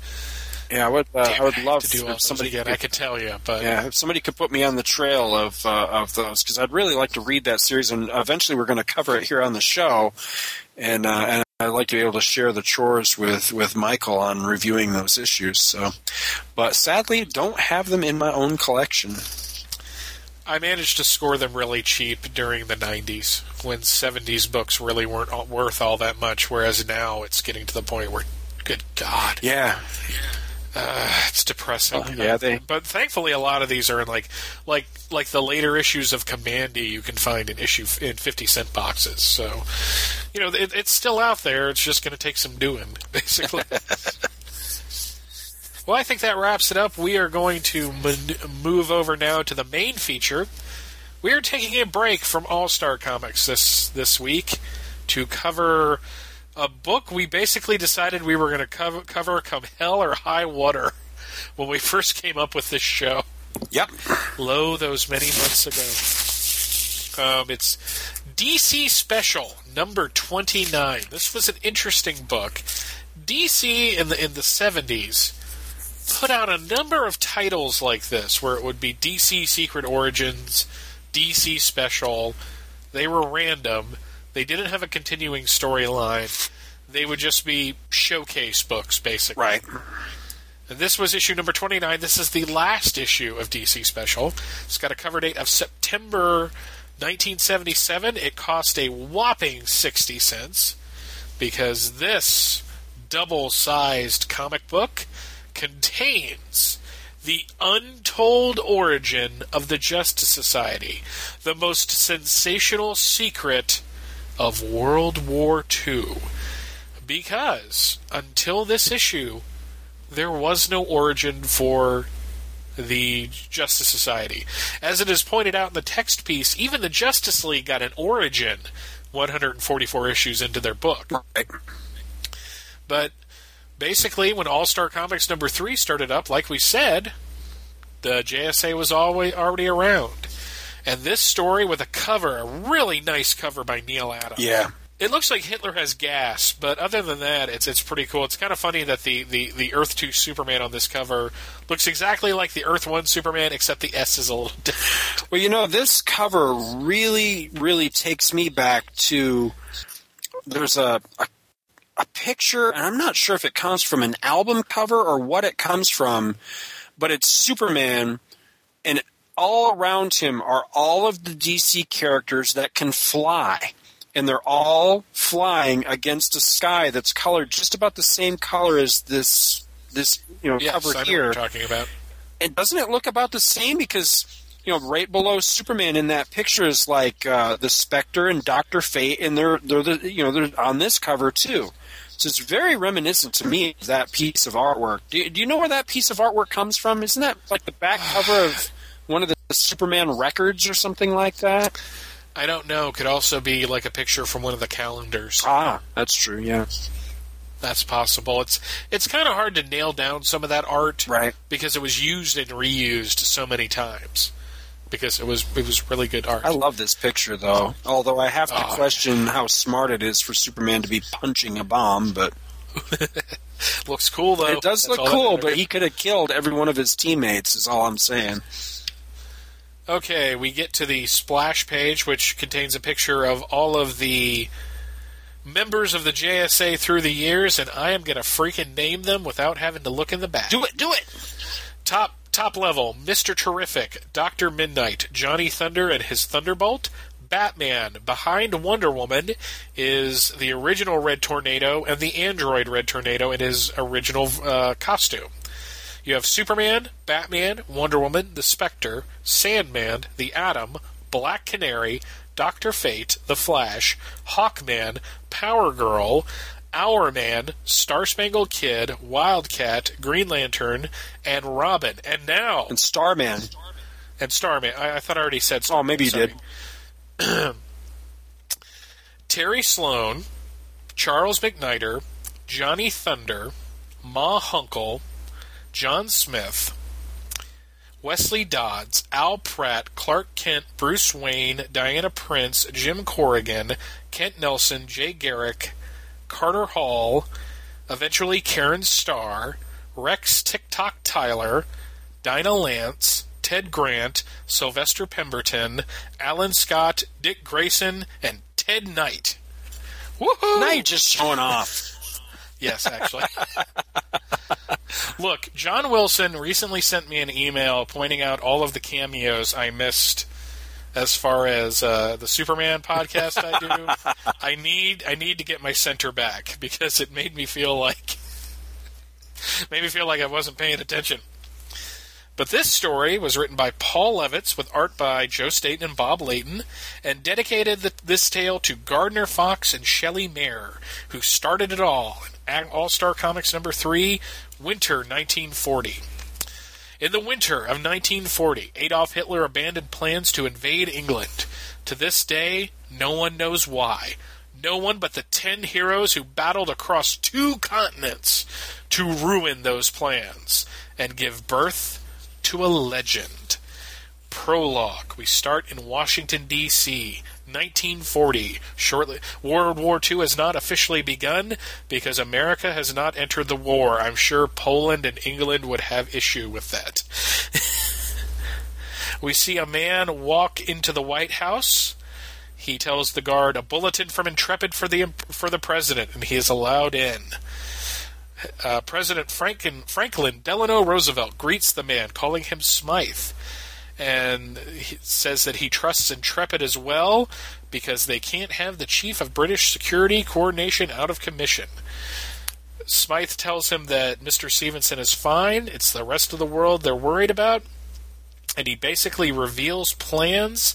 Yeah, I would. Uh, Damn, I would love I to do if somebody again. Could, I could tell you, but yeah, if somebody could put me on the trail of uh, of those, because I'd really like to read that series, and eventually we're going to cover it here on the show, and uh, and I'd like to be able to share the chores with, with Michael on reviewing those issues. So, but sadly, don't have them in my own collection. I managed to score them really cheap during the nineties, when seventies books really weren't all, worth all that much, whereas now it's getting to the point where, good God, yeah. Uh, it's depressing. Oh, yeah, they... But thankfully, a lot of these are in like, like, like the later issues of Commandy. You can find an issue in fifty cent boxes. So, you know, it, it's still out there. It's just going to take some doing, basically. Well, I think that wraps it up. We are going to move over now to the main feature. We are taking a break from All-Star Comics this this week to cover a book we basically decided we were going to cover, cover come hell or high water when we first came up with this show. Yep. Lo, those many months ago. Um, it's D C Special, number twenty-nine. This was an interesting book. D C in the in the seventies put out a number of titles like this, where it would be D C Secret Origins, D C Special. They were random. They didn't have a continuing storyline. They would just be showcase books, basically. Right. And this was issue number twenty-nine. This is the last issue of D C Special. It's got a cover date of September nineteen seventy-seven. It cost a whopping sixty cents because this double-sized comic book contains the untold origin of the Justice Society, the most sensational secret of World War Two, because until this issue, there was no origin for the Justice Society. As it is pointed out in the text piece, even the Justice League got an origin one hundred forty-four issues into their book. But basically, when All-Star Comics number three started up, like we said, the J S A was always already around. And this story with a cover, a really nice cover by Neil Adams. Yeah. It looks like Hitler has gas, but other than that, it's it's pretty cool. It's kind of funny that the, the, the Earth two Superman on this cover looks exactly like the Earth one Superman, except the S is a little different. Well, you know, this cover really, really takes me back to there's a... a a picture, and I'm not sure if it comes from an album cover or what it comes from, but it's Superman, and all around him are all of the D C characters that can fly, and they're all flying against a sky that's colored just about the same color as this this you know yes, cover I know here. What you're talking about. And doesn't it look about the same? Because you know, right below Superman in that picture is like uh, the Spectre and Doctor Fate, and they're they're the, you know they're on this cover too. So it's very reminiscent to me of that piece of artwork. Do, do you know where that piece of artwork comes from? Isn't that like the back cover of one of the Superman records or something like that? I don't know. Could also be like a picture from one of the calendars. Ah, that's true, yeah. That's possible. It's it's kind of hard to nail down some of that art, right? Because it was used and reused so many times. Because it was it was really good art. I love this picture, though. Although I have to oh. question how smart it is for Superman to be punching a bomb, but looks cool though. It does That's look cool, but he could have killed every one of his teammates. Is all I'm saying. Okay, we get to the splash page, which contains a picture of all of the members of the J S A through the years, and I am going to freaking name them without having to look in the back. Do it! Do it! Top. Top level, Mister Terrific, Doctor Midnight, Johnny Thunder and his Thunderbolt, Batman. Behind Wonder Woman is the original Red Tornado and the android Red Tornado in his original uh, costume. You have Superman, Batman, Wonder Woman, the Spectre, Sandman, the Atom, Black Canary, Doctor Fate, the Flash, Hawkman, Power Girl, Hourman, Star Spangled Kid, Wildcat, Green Lantern, and Robin. And now... And Starman. And Starman. I, I thought I already said Starman. Oh, maybe you Sorry. did. Terry Sloan, Charles McNider, Johnny Thunder, Ma Hunkel, John Smith, Wesley Dodds, Al Pratt, Clark Kent, Bruce Wayne, Diana Prince, Jim Corrigan, Kent Nelson, Jay Garrick, Carter Hall, eventually Karen Starr, Rex TikTok Tyler, Dinah Lance, Ted Grant, Sylvester Pemberton, Alan Scott, Dick Grayson, and Ted Knight. Woohoo! Now you're just showing off. Yes, actually. Look, John Wilson recently sent me an email pointing out all of the cameos I missed as far as uh, the Superman podcast I do. I need I need to get my center back because it made me feel like made me feel like I wasn't paying attention. But this story was written by Paul Levitz with art by Joe Staton and Bob Layton, and dedicated the, this tale to Gardner Fox and Shelley Mayer, who started it all in All-Star Comics number three, Winter nineteen forty. In the winter of nineteen forty, Adolf Hitler abandoned plans to invade England. To this day, no one knows why. No one but the ten heroes who battled across two continents to ruin those plans and give birth to a legend. Prologue. We start in Washington, D C, nineteen forty. Shortly, World War Two has not officially begun because America has not entered the war. I'm sure Poland and England would have issue with that. We see a man walk into the White House. He tells the guard, "A bulletin from Intrepid for the for the president," and he is allowed in. Uh, President Franklin, Franklin Delano Roosevelt greets the man, calling him Smythe, and he says that he trusts Intrepid as well because they can't have the chief of British security coordination out of commission. Smythe tells him that Mister Stevenson is fine, it's the rest of the world they're worried about, and he basically reveals plans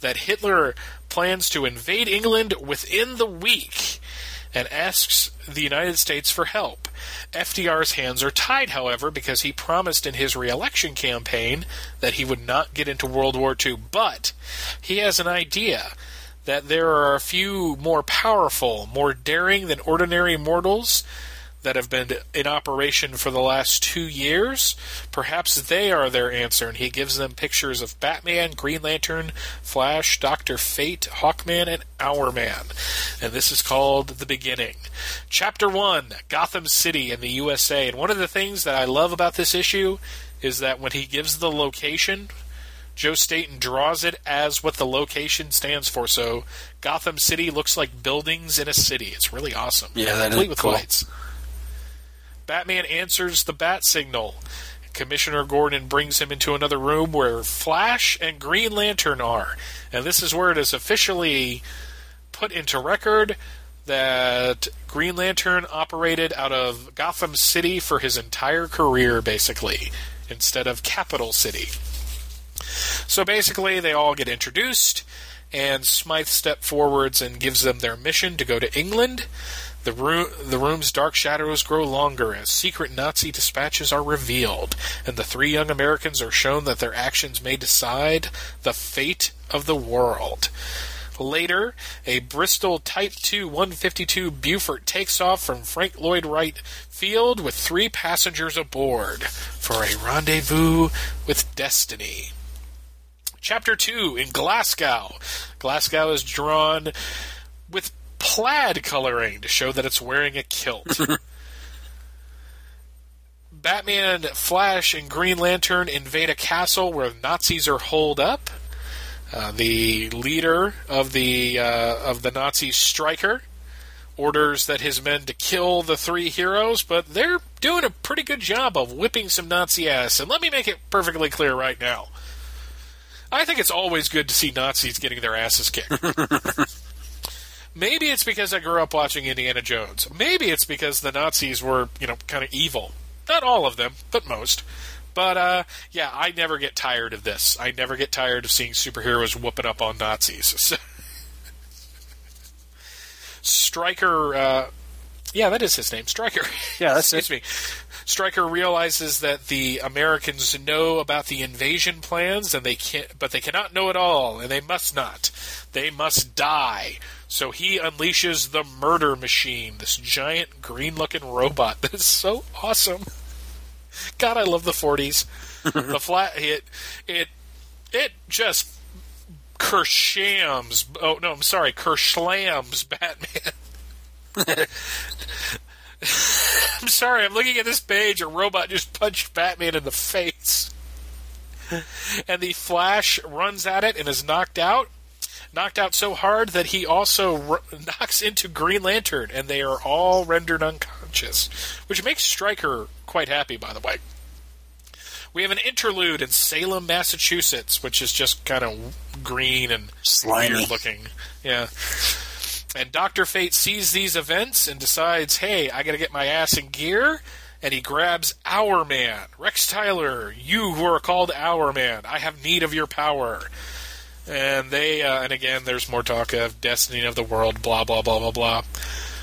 that Hitler plans to invade England within the week, and asks the United States for help. F D R's hands are tied, however, because he promised in his re-election campaign that he would not get into World War Two, but he has an idea that there are a few more powerful, more daring than ordinary mortals that have been in operation for the last two years. Perhaps they are their answer, and he gives them pictures of Batman, Green Lantern, Flash, Doctor Fate, Hawkman, and Hourman. And this is called The Beginning. Chapter one, Gotham City in the U S A. And one of the things that I love about this issue is that when he gives the location, Joe Staton draws it as what the location stands for. So Gotham City looks like buildings in a city. It's really awesome. Yeah, that complete is with cool. lights. Batman answers the bat signal. Commissioner Gordon brings him into another room where Flash and Green Lantern are. And this is where it is officially put into record that Green Lantern operated out of Gotham City for his entire career, basically, instead of Capital City. So basically, they all get introduced, and Smythe steps forwards and gives them their mission to go to England. The, room, the room's dark shadows grow longer as secret Nazi dispatches are revealed, and the three young Americans are shown that their actions may decide the fate of the world. Later, a Bristol Type two one fifty-two Beaufort takes off from Frank Lloyd Wright Field with three passengers aboard for a rendezvous with destiny. Chapter two in Glasgow. Glasgow is drawn with plaid coloring to show that it's wearing a kilt. Batman, Flash, and Green Lantern invade a castle where Nazis are holed up. Uh, the leader of the uh, of the Nazi striker orders that his men to kill the three heroes, but they're doing a pretty good job of whipping some Nazi ass. And let me make it perfectly clear right now. I think it's always good to see Nazis getting their asses kicked. Maybe it's because I grew up watching Indiana Jones. Maybe it's because the Nazis were, you know, kind of evil. Not all of them, but most. But, uh, yeah, I never get tired of this. I never get tired of seeing superheroes whooping up on Nazis. So. Stryker, uh, yeah, that is his name, Stryker. Yeah, that's Excuse it. me. Stryker realizes that the Americans know about the invasion plans, and they can't, but they cannot know it all, and they must not. They must die. So he unleashes the murder machine, this giant green-looking robot that is so awesome. God, I love the forties. The flat hit, it, it just kershams. Oh no, I'm sorry, kerslams Batman. I'm sorry, I'm looking at this page. A robot just punched Batman in the face. And the Flash runs at it and is knocked out. Knocked out so hard that he also r- knocks into Green Lantern, and they are all rendered unconscious. Which makes Stryker quite happy, by the way. We have an interlude in Salem, Massachusetts, which is just kind of green and slimy looking. Yeah. And Doctor Fate sees these events and decides, hey, I gotta get my ass in gear, and he grabs Our Man. Rex Tyler, you who are called Our Man, I have need of your power. And they, uh, and again, there's more talk of destiny of the world, blah, blah, blah, blah, blah.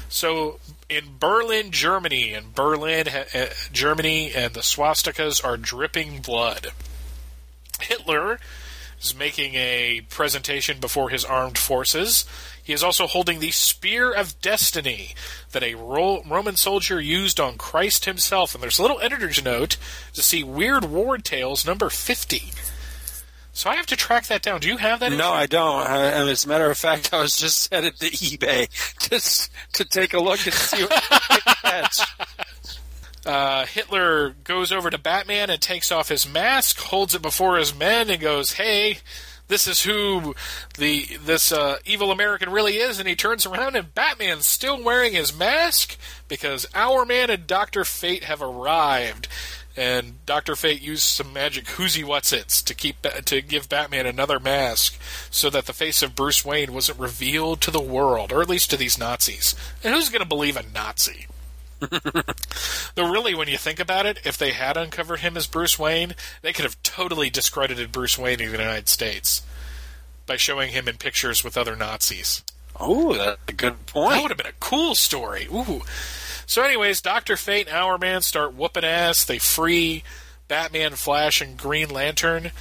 So, in Berlin, Germany, in Berlin, uh, Germany, and the swastikas are dripping blood. Hitler is making a presentation before his armed forces. He is also holding the Spear of Destiny that a Ro- Roman soldier used on Christ himself. And there's a little editor's note to see Weird War Tales number fifty. So I have to track that down. Do you have that? No, I don't. I, as a matter of fact, I was just headed to eBay just to take a look and see what I catch. Uh, Hitler goes over to Batman and takes off his mask, holds it before his men, and goes, "Hey, this is who the this uh, evil American really is." And he turns around, and Batman's still wearing his mask because Our Man and Doctor Fate have arrived. And Doctor Fate used some magic whoozy whatsits to keep to give Batman another mask, so that the face of Bruce Wayne wasn't revealed to the world, or at least to these Nazis. And who's going to believe a Nazi? Though really, when you think about it, if they had uncovered him as Bruce Wayne, they could have totally discredited Bruce Wayne in the United States by showing him in pictures with other Nazis. Oh, that's a good point. That would have been a cool story. Ooh. So anyways, Doctor Fate and Our Man start whooping ass. They free Batman, Flash, and Green Lantern.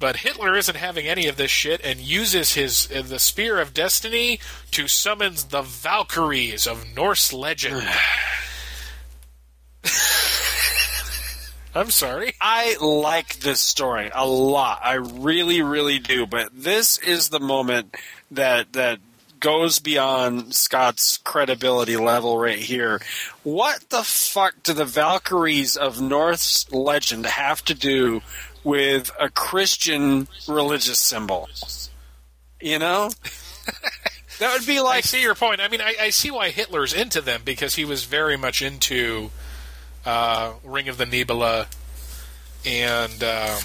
But Hitler isn't having any of this shit and uses his uh, the Spear of Destiny to summon the Valkyries of Norse legend. I'm sorry. I like this story a lot. I really, really do. But this is the moment that that... goes beyond Scott's credibility level right here. What the fuck do the Valkyries of Norse legend have to do with a Christian religious symbol? You know? That would be like... I see your point. I mean, I, I see why Hitler's into them, because he was very much into uh, Ring of the Nibelung and, um,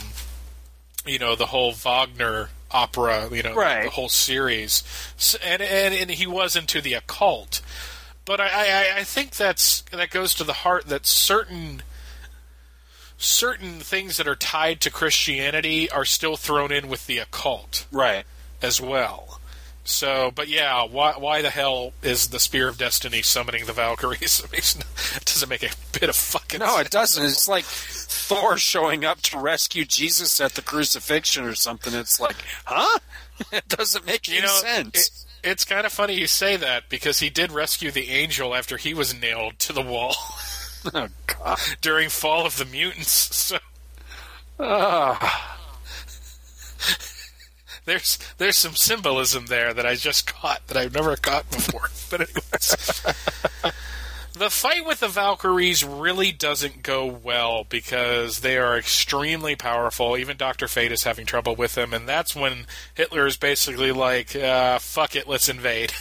you know, the whole Wagner... opera, you know, right. The whole series, so, and, and and he was into the occult, but I, I, I think that's that goes to the heart that certain certain things that are tied to Christianity are still thrown in with the occult, right, as well. So, but yeah, why why the hell is the Spear of Destiny summoning the Valkyries? It, makes, it doesn't make a bit of fucking no, sense. No, it doesn't. It's like Thor showing up to rescue Jesus at the crucifixion or something. It's like, huh? It doesn't make you any know, sense. It, it's kind of funny you say that, because he did rescue the angel after he was nailed to the wall. Oh, God. During Fall of the Mutants. So. Oh. There's there's some symbolism there that I just caught that I've never caught before. But anyways, the fight with the Valkyries really doesn't go well because they are extremely powerful. Even Doctor Fate is having trouble with them, and that's when Hitler is basically like, uh, "Fuck it, let's invade."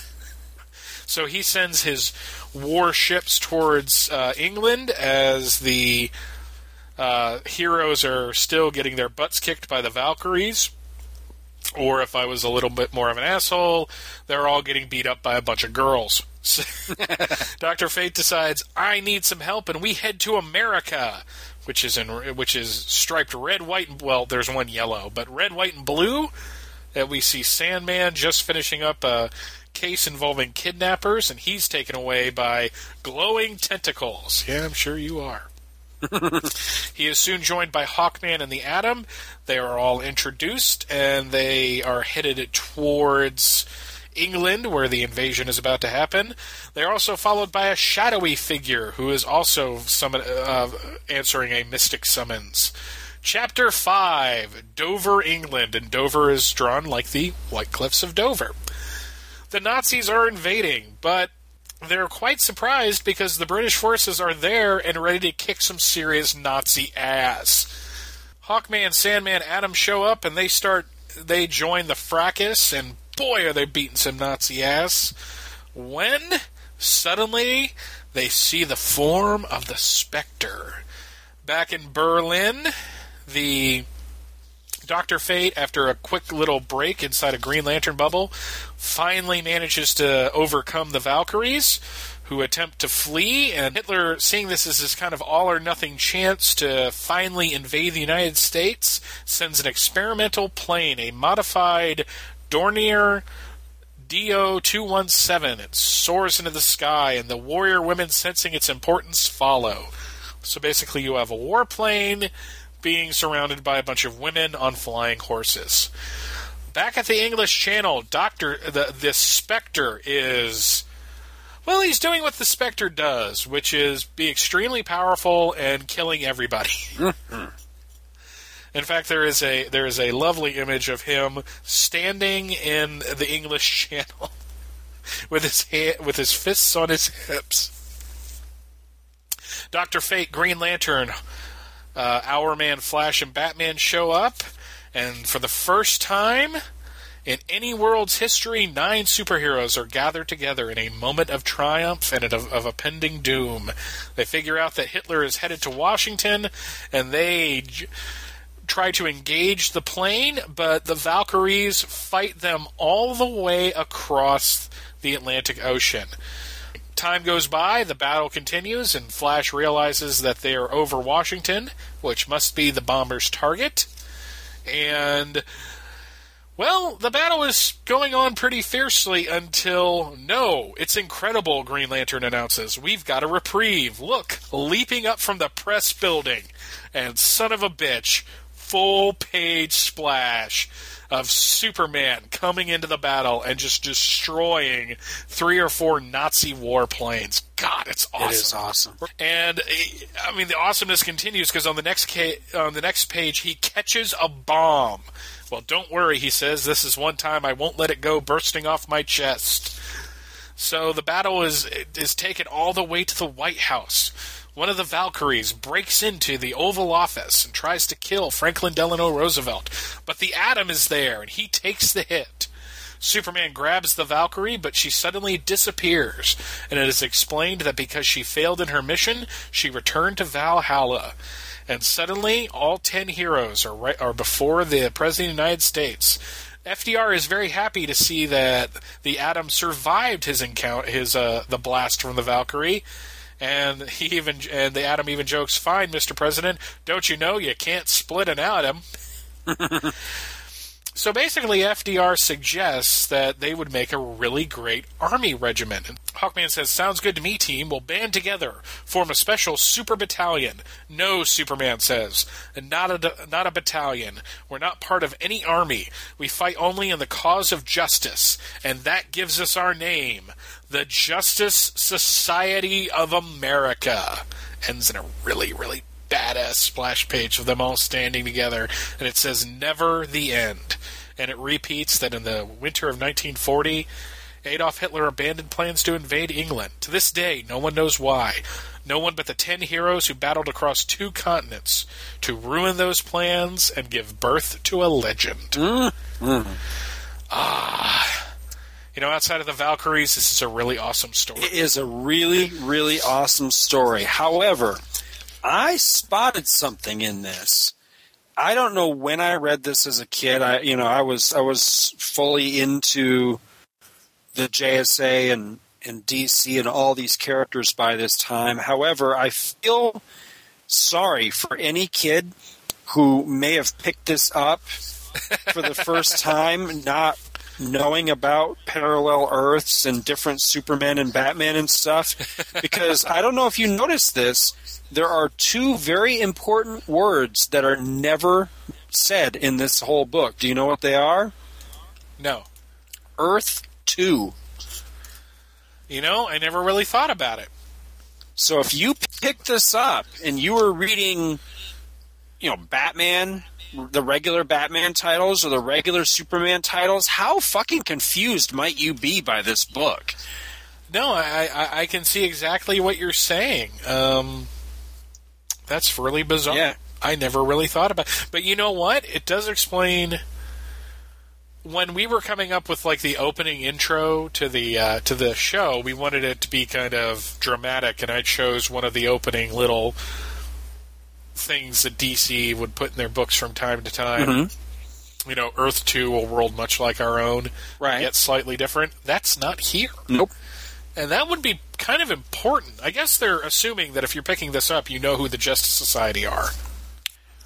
So he sends his warships towards uh, England as the uh, heroes are still getting their butts kicked by the Valkyries. Or if I was a little bit more of an asshole, they're all getting beat up by a bunch of girls. So Doctor Fate decides, I need some help, and we head to America, which is in which is striped red, white, and, well, there's one yellow, but red, white, and blue. That we see Sandman just finishing up a case involving kidnappers, and he's taken away by glowing tentacles. Yeah, I'm sure you are. He is soon joined by Hawkman and the Atom. They are all introduced, and they are headed towards England, where the invasion is about to happen. They are also followed by a shadowy figure who is also summon- uh, answering a mystic summons. Chapter five, Dover, England, and Dover is drawn like the White Cliffs of Dover. The Nazis are invading, but they're quite surprised because the British forces are there and ready to kick some serious Nazi ass. Hawkman, Sandman, Atom show up, and they start. They join the fracas, and boy, are they beating some Nazi ass. When suddenly they see the form of the Spectre. Back in Berlin, the Doctor Fate, after a quick little break inside a Green Lantern bubble, finally manages to overcome the Valkyries, who attempt to flee, and Hitler, seeing this as his kind of all-or-nothing chance to finally invade the United States, sends an experimental plane, a modified Dornier D O two seventeen. It soars into the sky, and the warrior women, sensing its importance, follow. So basically you have a warplane being surrounded by a bunch of women on flying horses. Back at the English Channel, Doctor the this Spectre is, well, he's doing what the Spectre does, which is be extremely powerful and killing everybody. In fact, there is a there is a lovely image of him standing in the English Channel with his ha- with his fists on his hips. Doctor Fate, Green Lantern, Uh, Hourman, Flash, and Batman show up, and for the first time in any world's history, nine superheroes are gathered together in a moment of triumph and of, of impending doom. They figure out that Hitler is headed to Washington, and they j- try to engage the plane, but the Valkyries fight them all the way across the Atlantic Ocean. Time goes by, the battle continues, and Flash realizes that they are over Washington, which must be the bomber's target. And, well, the battle is going on pretty fiercely until, no, it's incredible, Green Lantern announces. We've got a reprieve. Look, leaping up from the press building. And son of a bitch, full-page splash of Superman coming into the battle and just destroying three or four Nazi warplanes. God, it's awesome. It is awesome. And, I mean, the awesomeness continues because on the next ca- on the next page, he catches a bomb. Well, don't worry, he says. This is one time I won't let it go, bursting off my chest. So the battle is is taken all the way to the White House. One of the Valkyries breaks into the Oval Office and tries to kill Franklin Delano Roosevelt, but the Atom is there, and he takes the hit. Superman grabs the Valkyrie, but she suddenly disappears, and it is explained that because she failed in her mission, she returned to Valhalla. And suddenly, all ten heroes are, right, are before the President of the United States. F D R is very happy to see that the Atom survived his encounter, his uh, the blast from the Valkyrie. And he even and the Atom even jokes, "Fine, Mister President, don't you know you can't split an atom?" So basically, F D R suggests that they would make a really great army regiment. And Hawkman says, "Sounds good to me, team. We'll band together, form a special super battalion." "No," Superman says, "not a, not a battalion. We're not part of any army. We fight only in the cause of justice, and that gives us our name, the Justice Society of America." Ends in a really, really badass splash page of them all standing together, and it says, "Never the end." And it repeats that in the winter of nineteen forty, Adolf Hitler abandoned plans to invade England. To this day, no one knows why. No one but the ten heroes who battled across two continents to ruin those plans and give birth to a legend. Mm-hmm. Ah... You know, outside of the Valkyries, this is a really awesome story. It is a really, really awesome story. However, I spotted something in this I don't know when I read this as a kid. I, you know, I was I was fully into the J S A and, and D C and all these characters by this time. However, I feel sorry for any kid who may have picked this up for the first time, not knowing about parallel Earths and different Superman and Batman and stuff, because I don't know if you noticed this, there are two very important words that are never said in this whole book. Do you know what they are? No. Earth two. You know, I never really thought about it. So if you picked this up and you were reading, you know, Batman, the regular Batman titles or the regular Superman titles, how fucking confused might you be by this book? No, I, I, I can see exactly what you're saying. Um, that's really bizarre. Yeah. I never really thought about it. But you know what? It does explain... When we were coming up with like the opening intro to the uh, to the show, we wanted it to be kind of dramatic, and I chose one of the opening little things that D C would put in their books from time to time. Mm-hmm. You know, Earth two, a world much like our own, right, yet slightly different. That's not here. Nope. And that would be kind of important. I guess they're assuming that if you're picking this up, you know who the Justice Society are.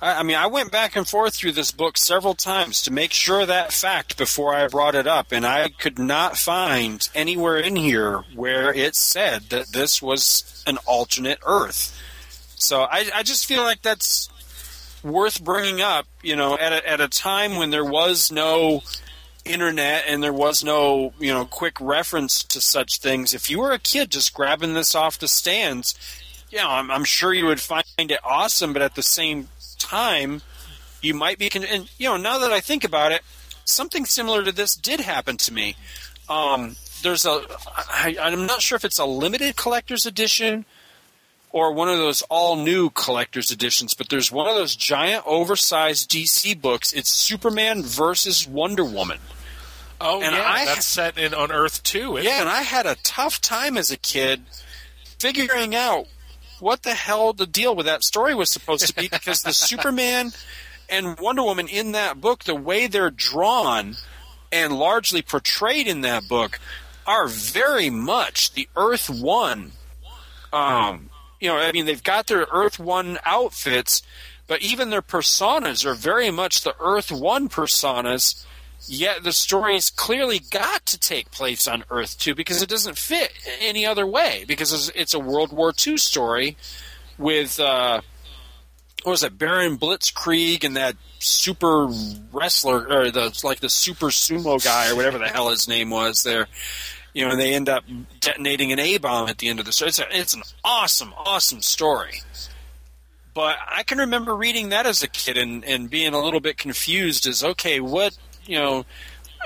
I mean, I went back and forth through this book several times to make sure that fact before I brought it up, and I could not find anywhere in here where it said that this was an alternate Earth. So I, I just feel like that's worth bringing up, you know, at a, at a time when there was no internet and there was no, you know, quick reference to such things. If you were a kid just grabbing this off the stands, you know, I'm, I'm sure you would find it awesome, but at the same time, you might be, con- and you know, now that I think about it, something similar to this did happen to me. Um, there's a, I, I'm not sure if it's a limited collector's edition or one of those all new collector's editions, but there's one of those giant oversized D C books. It's Superman versus Wonder Woman. Oh, and yeah, I, that's set in on Earth two. Yeah, it? And I had a tough time as a kid figuring out what the hell the deal with that story was supposed to be, because the Superman and Wonder Woman in that book, the way they're drawn and largely portrayed in that book, are very much the Earth One. Um, you know, I mean, they've got their Earth One outfits, but even their personas are very much the Earth One personas. Yet the story's clearly got to take place on Earth two because it doesn't fit any other way, because it's a World War two story with, uh, what was it, Baron Blitzkrieg and that super wrestler, or the like the super sumo guy or whatever the hell his name was there. You know, and they end up detonating an A-bomb at the end of the story. It's, a, it's an awesome, awesome story. But I can remember reading that as a kid and, and being a little bit confused as, okay, what... You know,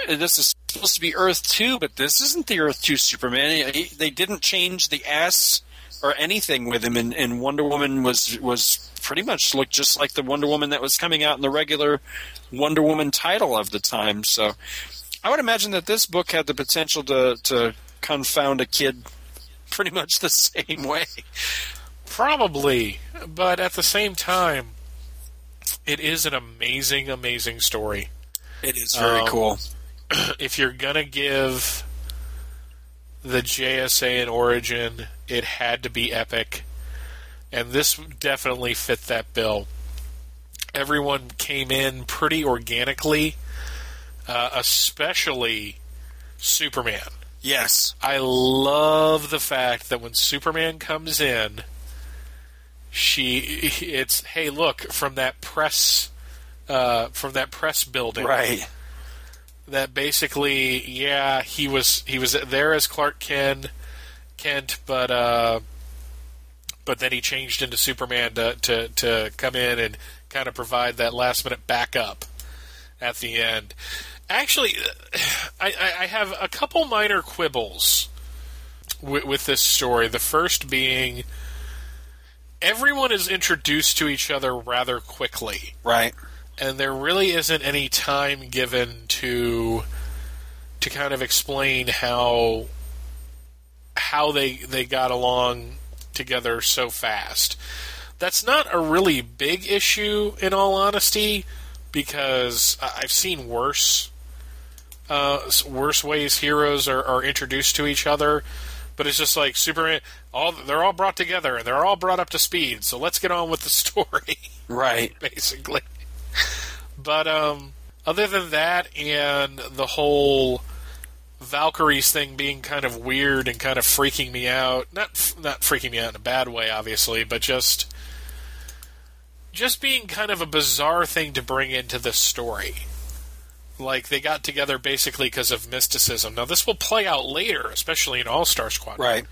this is supposed to be Earth two, but this isn't the Earth two Superman. He, they didn't change the S or anything with him, and, and Wonder Woman was was pretty much looked just like the Wonder Woman that was coming out in the regular Wonder Woman title of the time. So I would imagine that this book had the potential to, to confound a kid pretty much the same way. Probably, but at the same time, it is an amazing, amazing story. It is very um, cool. If you're going to give the J S A an origin, it had to be epic. And this definitely fit that bill. Everyone came in pretty organically, uh, especially Superman. Yes. I love the fact that when Superman comes in, she it's, hey, look, from that press... Uh, from that press building, right? That basically, yeah, he was he was there as Clark Kent, Kent, but uh, but then he changed into Superman to, to to come in and kind of provide that last minute backup at the end. Actually, I, I have a couple minor quibbles with, with this story. The first being, everyone is introduced to each other rather quickly, right? And there really isn't any time given to to kind of explain how how they they got along together so fast. That's not a really big issue, in all honesty, because I've seen worse uh, worse ways heroes are, are introduced to each other. But it's just like Superman, all they're all brought together and they're all brought up to speed. So let's get on with the story, right? Basically. But um, other than that, and the whole Valkyries thing being kind of weird and kind of freaking me out. Not not freaking me out in a bad way, obviously, but just just being kind of a bizarre thing to bring into the story. Like, they got together basically because of mysticism. Now, this will play out later, especially in All-Star Squadron. Right.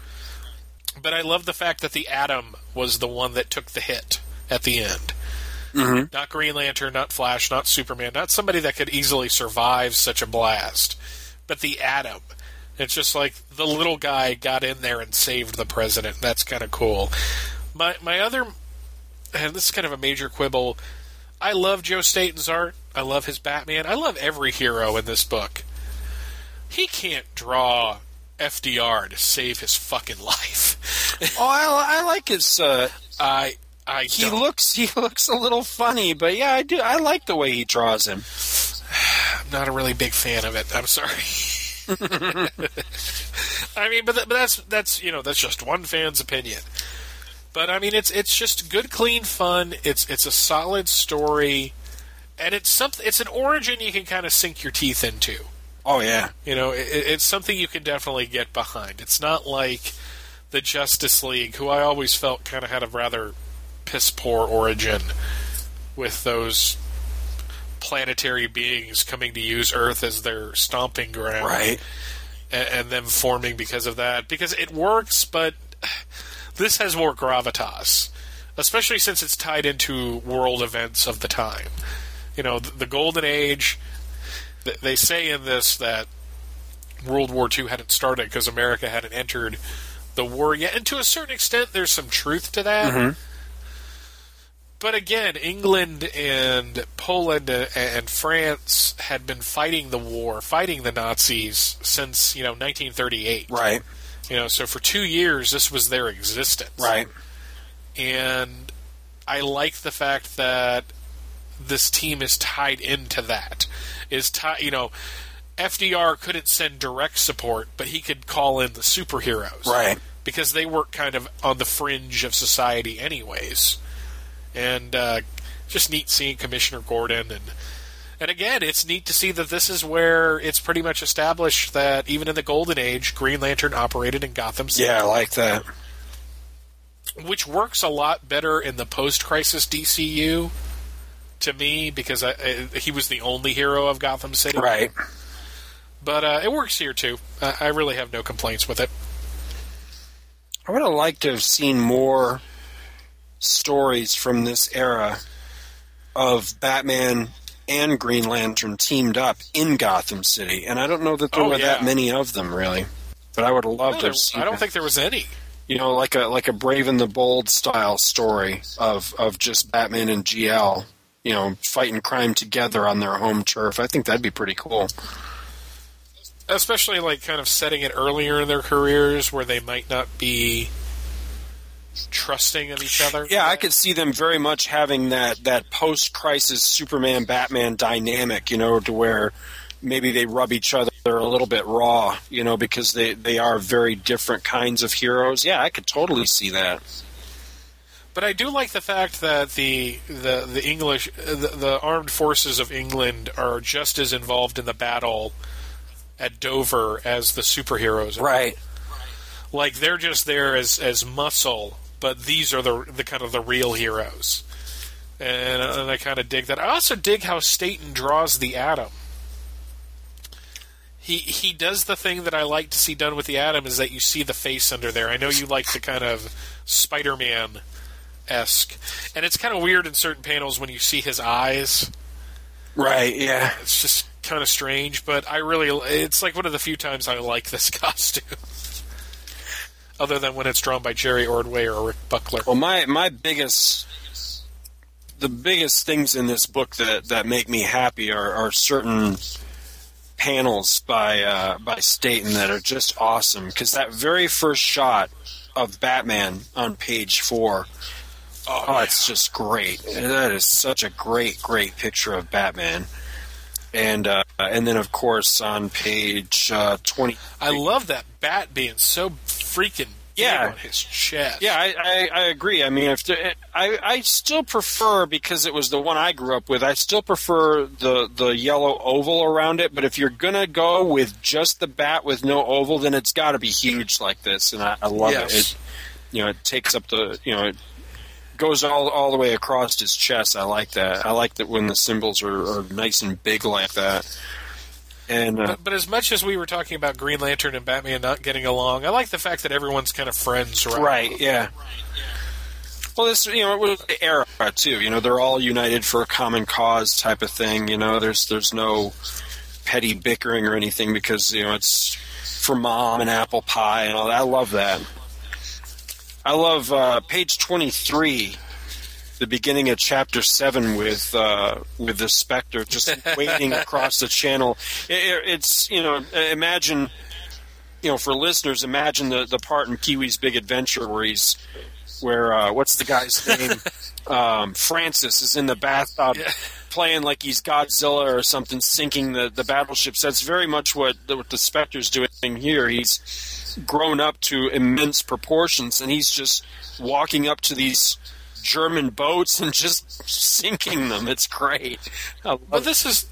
But I love the fact that the Atom was the one that took the hit at the end. Mm-hmm. Not Green Lantern, not Flash, not Superman, not somebody that could easily survive such a blast. But the Atom. It's just like the little guy got in there and saved the president. That's kind of cool. My, my other... And this is kind of a major quibble... I love Joe Staton's art. I love his Batman. I love every hero in this book. He can't draw F D R to save his fucking life. oh, I, I like his. Uh, I I. He don't. looks he looks a little funny, but yeah, I do. I like the way he draws him. I'm not a really big fan of it. I'm sorry. I mean, but, th- but that's that's you know that's just one fan's opinion. But I mean, it's it's just good, clean fun. It's it's a solid story, and it's something. It's an origin you can kind of sink your teeth into. Oh yeah, you know, it, it's something you can definitely get behind. It's not like the Justice League, who I always felt kind of had a rather piss poor origin with those planetary beings coming to use Earth as their stomping ground, right? And, and them forming because of that. Because it works, but. This has more gravitas, especially since it's tied into world events of the time. You know, the, the Golden Age, th- they say in this that World War Two hadn't started because America hadn't entered the war yet. And to a certain extent, there's some truth to that. Mm-hmm. But again, England and Poland and, and France had been fighting the war, fighting the Nazis since, you know, nineteen thirty-eight. Right. You know, so for two years, this was their existence. Right. And I like the fact that this team is tied into that. Is tie, you know, F D R couldn't send direct support, but he could call in the superheroes. Right. Because they work kind of on the fringe of society anyways. And uh, just neat seeing Commissioner Gordon. And, and again, it's neat to see that this is where it's pretty much established that even in the Golden Age, Green Lantern operated in Gotham City. Yeah, I like that. Which works a lot better in the post-crisis D C U, to me, because I, I, he was the only hero of Gotham City. Right. But uh, it works here, too. I, I really have no complaints with it. I would have liked to have seen more stories from this era of Batman and Green Lantern teamed up in Gotham City, and I don't know that there oh, were yeah. that many of them, really. But I would have loved no, to see I don't that. think there was any. You know, like a like a Brave and the Bold style story of, of just Batman and G L, you know, fighting crime together on their home turf. I think that'd be pretty cool. Especially, like, kind of setting it earlier in their careers where they might not be trusting of each other. Yeah, I could see them very much having that, that post-crisis Superman-Batman dynamic, you know, to where maybe they rub each other a little bit raw, you know, because they, they are very different kinds of heroes. Yeah, I could totally see that. But I do like the fact that the the, the English, the, the armed forces of England are just as involved in the battle at Dover as the superheroes are. Right. Like, they're just there as, as muscle, but these are the the kind of the real heroes, and, and I kind of dig that. I also dig how Staton draws the Atom. He he does the thing that I like to see done with the Atom is that you see the face under there. I know you like the kind of Spider-Man-esque, and it's kind of weird in certain panels when you see his eyes. Right. Yeah. It's just kind of strange, but I really it's like one of the few times I like this costume. Other than when it's drawn by Jerry Ordway or Rick Buckler. Well, my, my biggest, the biggest things in this book that, that make me happy are, are certain panels by uh, by Staton that are just awesome. Because that very first shot of Batman on page four Oh, oh it's just great. That is such a great, great picture of Batman. And uh, and then, of course, on page uh, twenty. I love that bat being so freaking yeah. big on his chest. Yeah, I, I, I agree. I mean, if there, I I still prefer, because it was the one I grew up with, I still prefer the, the yellow oval around it. But if you're going to go with just the bat with no oval, then it's got to be huge like this. And I, I love yes. it. it. You know, it takes up the, you know, it goes all all the way across his chest. I like that. I like that when the symbols are, are nice and big like that. And uh, but, but as much as we were talking about Green Lantern and Batman not getting along, I like the fact that everyone's kind of friends, right? Right, yeah. Well, this, you know, it was the era, too. You know, they're all united for a common cause type of thing. You know, there's there's no petty bickering or anything because, you know, it's for mom and apple pie and all that. I love that. I love uh, page twenty-three, the beginning of chapter seven with uh, with the Spectre just waiting across the channel. It, it's, you know, imagine, you know, for listeners, imagine the, the part in Kiwi's Big Adventure where he's, where, uh, what's the guy's name? um, Francis is in the bathtub yeah. playing like he's Godzilla or something, sinking the, the battleships. That's very much what the, what the Spectre's doing here. He's grown up to immense proportions, and he's just walking up to these German boats and just sinking them. It's great. But this it. is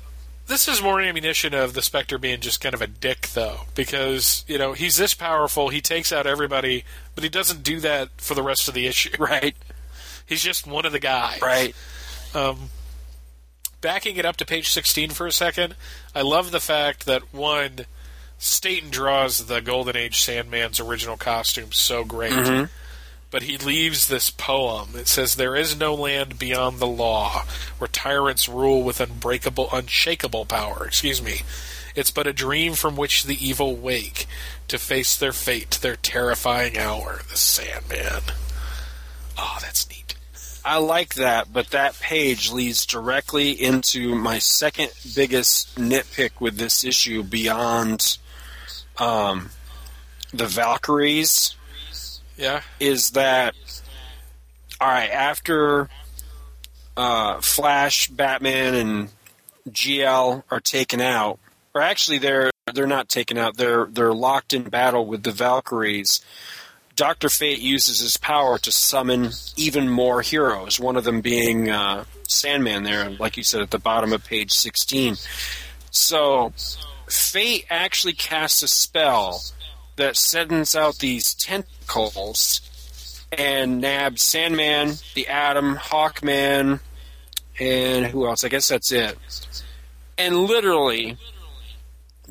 this is more ammunition of the Spectre being just kind of a dick, though, because, you know, he's this powerful, he takes out everybody, but he doesn't do that for the rest of the issue, right? He's just one of the guys, right? Um, backing it up to page sixteen for a second, I love the fact that one. Staton draws the Golden Age Sandman's original costume so great. Mm-hmm. But he leaves this poem. It says, "There is no land beyond the law where tyrants rule with unbreakable, unshakable power. Excuse me. It's but a dream from which the evil wake to face their fate, their terrifying hour, the Sandman." Oh, that's neat. I like that, but that page leads directly into my second biggest nitpick with this issue beyond... Um, the Valkyries, yeah, is that all right? After uh, Flash, Batman, and G L are taken out, or actually they're they're not taken out. They're they're locked in battle with the Valkyries. Doctor Fate uses his power to summon even more heroes. One of them being uh, Sandman. There, like you said, at the bottom of page sixteen. So. Fate actually casts a spell that sends out these tentacles and nabs Sandman, the Atom, Hawkman, and who else? I guess that's it. And literally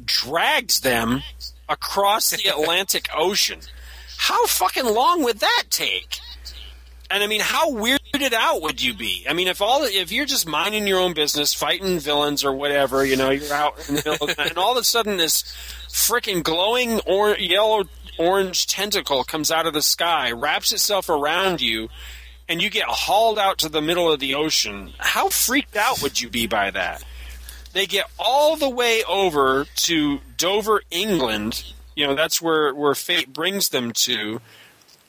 drags them across the Atlantic Ocean. How fucking long would that take? And I mean, how weirded out would you be? I mean, if all if you're just minding your own business, fighting villains or whatever, you know, you're out in the middle of the, and all of a sudden this freaking glowing or, yellow orange tentacle comes out of the sky, wraps itself around you, and you get hauled out to the middle of the ocean. How freaked out would you be by that? They get all the way over to Dover, England. You know, that's where where Fate brings them to.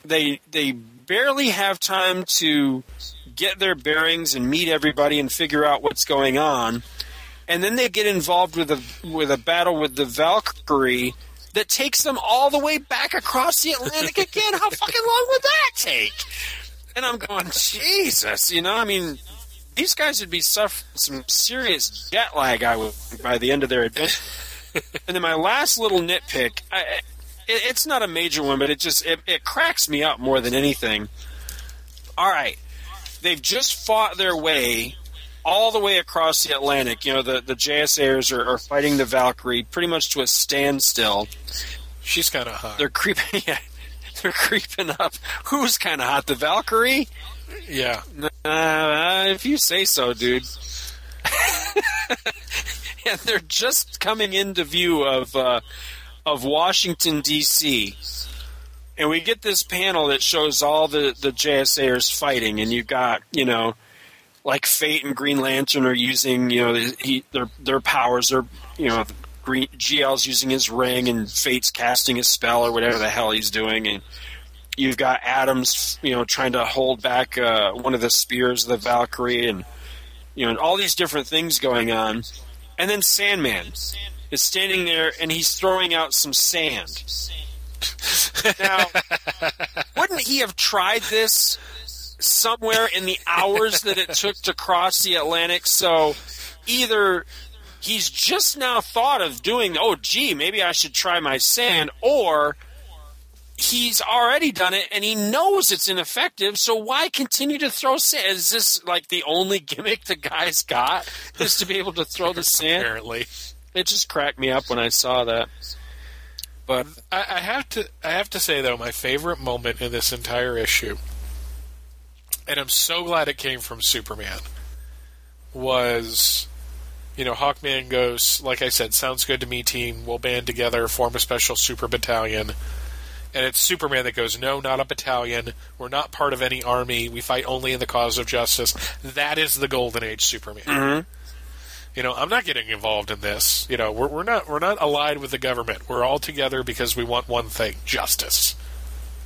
They they. barely have time to get their bearings and meet everybody and figure out what's going on. And then they get involved with a with a battle with the Valkyrie that takes them all the way back across the Atlantic again. How fucking long would that take? And I'm going, Jesus, you know, I mean, these guys would be suffering some serious jet lag I would, by the end of their adventure. And then my last little nitpick, I... It's not a major one, but it just it, it cracks me up more than anything. All right, they've just fought their way all the way across the Atlantic. You know, the, the J S A'ers are, are fighting the Valkyrie pretty much to a standstill. She's kind of hot. They're creeping. Yeah, they're creeping up. Who's kind of hot? The Valkyrie? Yeah. Uh, if you say so, dude. And they're just coming into view of. Uh, of Washington, D C, and we get this panel that shows all the, the J S A'ers fighting, and you've got, you know, like Fate and Green Lantern are using, you know, he, their their powers are, you know, Green, G L's using his ring, and Fate's casting his spell or whatever the hell he's doing, and you've got Adams, you know, trying to hold back uh, one of the spears of the Valkyrie, and you know, and all these different things going on. And then Sandman is standing there, and he's throwing out some sand. Now, wouldn't he have tried this somewhere in the hours that it took to cross the Atlantic? So either he's just now thought of doing, oh, gee, maybe I should try my sand, or he's already done it, and he knows it's ineffective, so why continue to throw sand? Is this like the only gimmick the guy's got, is to be able to throw the sand? Apparently. It just cracked me up when I saw that. But I, I have to I have to say, though, my favorite moment in this entire issue, and I'm so glad it came from Superman, was, you know, Hawkman goes, like I said, sounds good to me, team. We'll band together, form a special super battalion. And it's Superman that goes, no, not a battalion. We're not part of any army. We fight only in the cause of justice. That is the Golden Age Superman. Mm-hmm. You know, I'm not getting involved in this. You know, we're, we're not we're not allied with the government. We're all together because we want one thing: justice.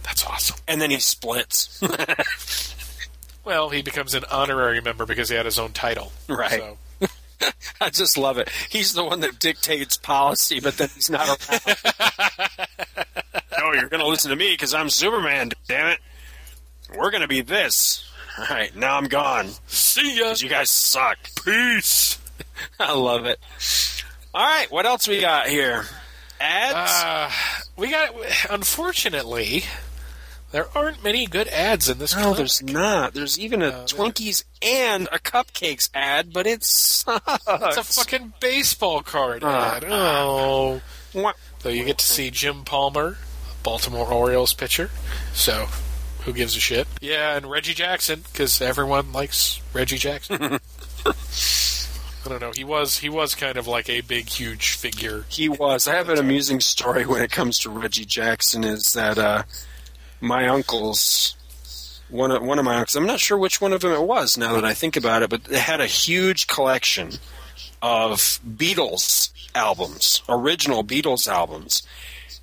That's awesome. And then he splits. Well, he becomes an honorary member because he had his own title. Right. So. I just love it. He's the one that dictates policy, but then he's not around. No, you're going to listen to me because I'm Superman, damn it. We're going to be this. All right, now I'm gone. See ya. You guys suck. Peace. I love it. All right, what else we got here? Ads? Uh, we got, unfortunately, there aren't many good ads in this comic. No, there's not. There's even a uh, Twinkies and a Cupcakes ad, but it sucks. It's a fucking baseball card uh, ad. Oh. Uh, so you get to see Jim Palmer, Baltimore Orioles pitcher, so who gives a shit? Yeah, and Reggie Jackson, because everyone likes Reggie Jackson. I don't know. He was he was kind of like a big, huge figure. He was. I have an amusing story when it comes to Reggie Jackson. Is that uh, my uncles, one of, one of my uncles, I'm not sure which one of them it was now that I think about it, but they had a huge collection of Beatles albums, original Beatles albums.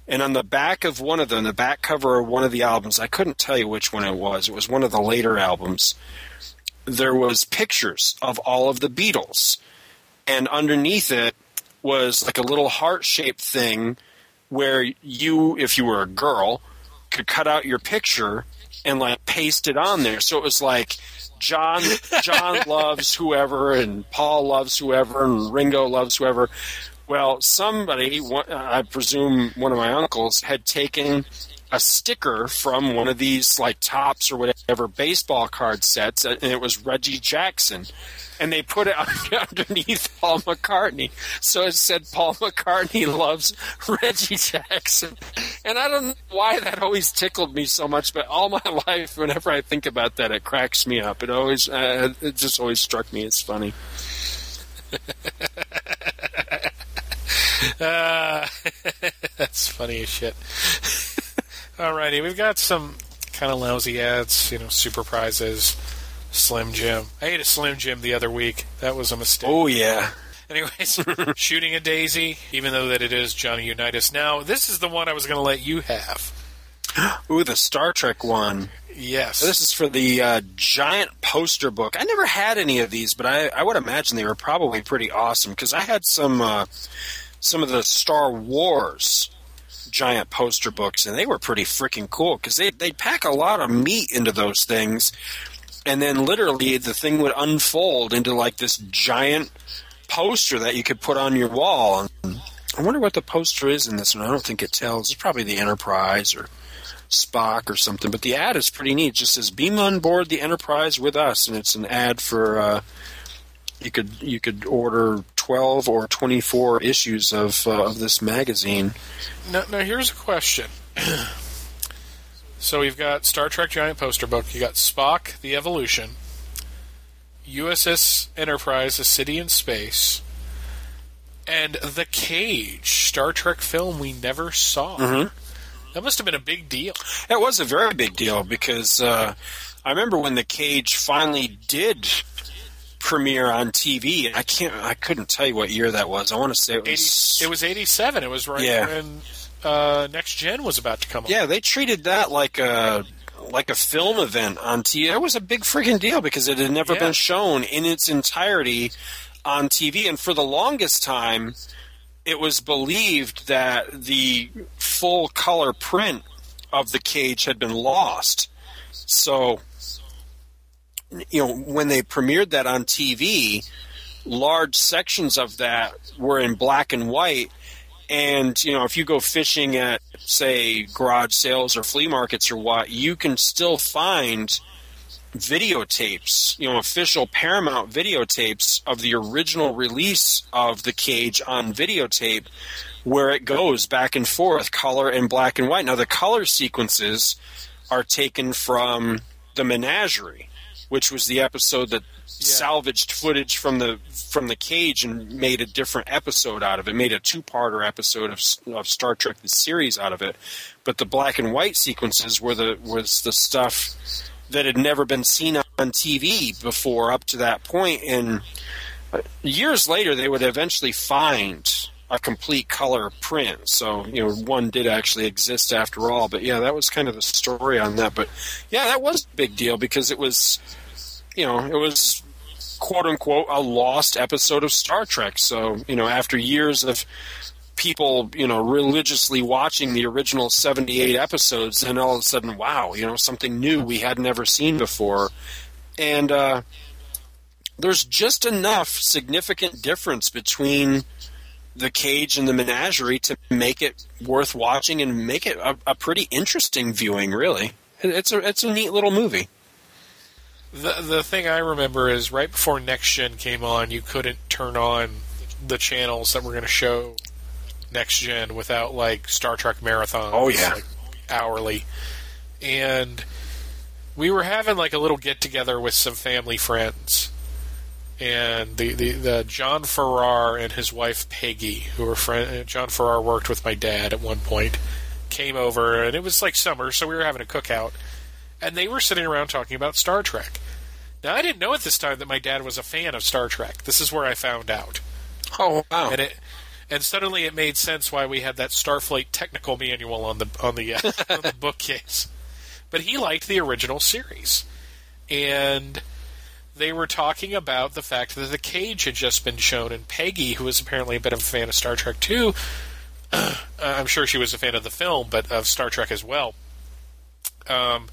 And on the back of one of them, the back cover of one of the albums, I couldn't tell you which one it was. It was one of the later albums. There was pictures of all of the Beatles. And underneath it was like a little heart-shaped thing where you, if you were a girl, could cut out your picture and like paste it on there. So it was like John John loves whoever, and Paul loves whoever, and Ringo loves whoever. Well, somebody, I presume one of my uncles, had taken a sticker from one of these like Topps or whatever baseball card sets, and it was Reggie Jackson, and they put it underneath Paul McCartney, so it said Paul McCartney loves Reggie Jackson. And I don't know why that always tickled me so much, but all my life whenever I think about that, it cracks me up. It always uh, it just always struck me as funny. Uh, that's funny as shit. Alrighty, we've got some kind of lousy ads, you know, super prizes, Slim Jim. I ate a Slim Jim the other week. That was a mistake. Oh, yeah. Anyways, Shooting a Daisy, even though that it is Johnny Unitas. Now, this is the one I was going to let you have. Ooh, the Star Trek one. Yes. This is for the uh, giant poster book. I never had any of these, but I, I would imagine they were probably pretty awesome, because I had some, uh, some of the Star Wars giant poster books, and they were pretty freaking cool because they they pack a lot of meat into those things, and then literally the thing would unfold into like this giant poster that you could put on your wall. And I wonder what the poster is in this one. I don't think it tells. It's probably the Enterprise or Spock or something, but the ad is pretty neat. It just says, beam on board the Enterprise with us, and it's an ad for uh, you could you could order twelve or twenty-four issues of uh, of this magazine. Now, now here's a question. So we've got Star Trek giant poster book. You got Spock, The Evolution, U S S Enterprise, A City in Space, and The Cage, Star Trek film we never saw. Mm-hmm. That must have been a big deal. That was a very big deal because uh, I remember when The Cage finally did premiere on T V. I can't. I couldn't tell you what year that was. I want to say it was. eighty, it was eighty-seven. It was right yeah. when uh, Next Gen was about to come up. Yeah, they treated that like a like a film event on T V. That was a big freaking deal because it had never yeah. been shown in its entirety on T V, and for the longest time, it was believed that the full color print of the cage had been lost. So, you know, when they premiered that on T V, large sections of that were in black and white. And, you know, if you go fishing at, say, garage sales or flea markets or what, you can still find videotapes, you know, official Paramount videotapes of the original release of The Cage on videotape where it goes back and forth, color and black and white. Now, the color sequences are taken from The Menagerie, which was the episode that yeah. salvaged footage from the from the cage and made a different episode out of it, made a two-parter episode of, of Star Trek the series out of it. But the black and white sequences were the was the stuff that had never been seen on T V before up to that point. And years later, they would eventually find a complete color print. So, you know, one did actually exist after all. But, yeah, that was kind of the story on that. But, yeah, that was a big deal because it was, you know, it was, quote-unquote, a lost episode of Star Trek. So, you know, after years of people, you know, religiously watching the original seventy-eight episodes, and all of a sudden, wow, you know, something new we had never seen before. And uh, there's just enough significant difference between The Cage and The Menagerie to make it worth watching and make it a, a pretty interesting viewing, really. It's a, it's a neat little movie. The, the thing I remember is right before Next Gen came on, you couldn't turn on the channels that were going to show Next Gen without, like, Star Trek marathons. Oh, yeah. Like, hourly. And we were having, like, a little get-together with some family friends. And the, the, the John Farrar and his wife, Peggy, who were friends. John Farrar worked with my dad at one point, came over, and it was, like, summer, so we were having a cookout. And they were sitting around talking about Star Trek. Now, I didn't know at this time that my dad was a fan of Star Trek. This is where I found out. Oh, wow. And it... And suddenly it made sense why we had that Starfleet technical manual on the on the, uh, on the bookcase. But he liked the original series. And they were talking about the fact that The Cage had just been shown, and Peggy, who was apparently a bit of a fan of Star Trek too, uh, I'm sure she was a fan of the film, but of Star Trek as well, um,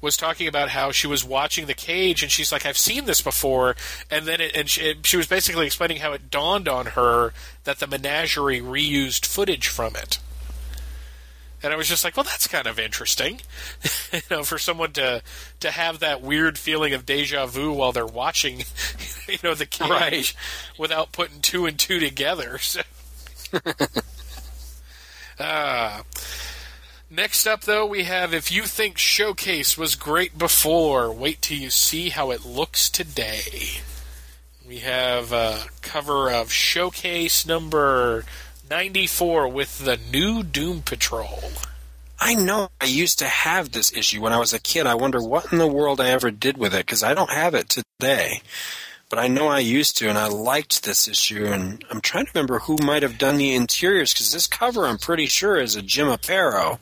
was talking about how she was watching The Cage, and she's like, I've seen this before. And then it, and she, it, she was basically explaining how it dawned on her that The Menagerie reused footage from it. And I was just like, well, that's kind of interesting. You know, for someone to to have that weird feeling of deja vu while they're watching, you know, The Cage right. without putting two and two together. So. uh, next up, though, we have If You Think Showcase Was Great Before, Wait Till You See How It Looks Today. We have a cover of Showcase number ninety-four with the new Doom Patrol. I know I used to have this issue when I was a kid. I wonder what in the world I ever did with it, because I don't have it today. But I know I used to, and I liked this issue. And I'm trying to remember who might have done the interiors, because this cover, I'm pretty sure, is a Jim Aparo.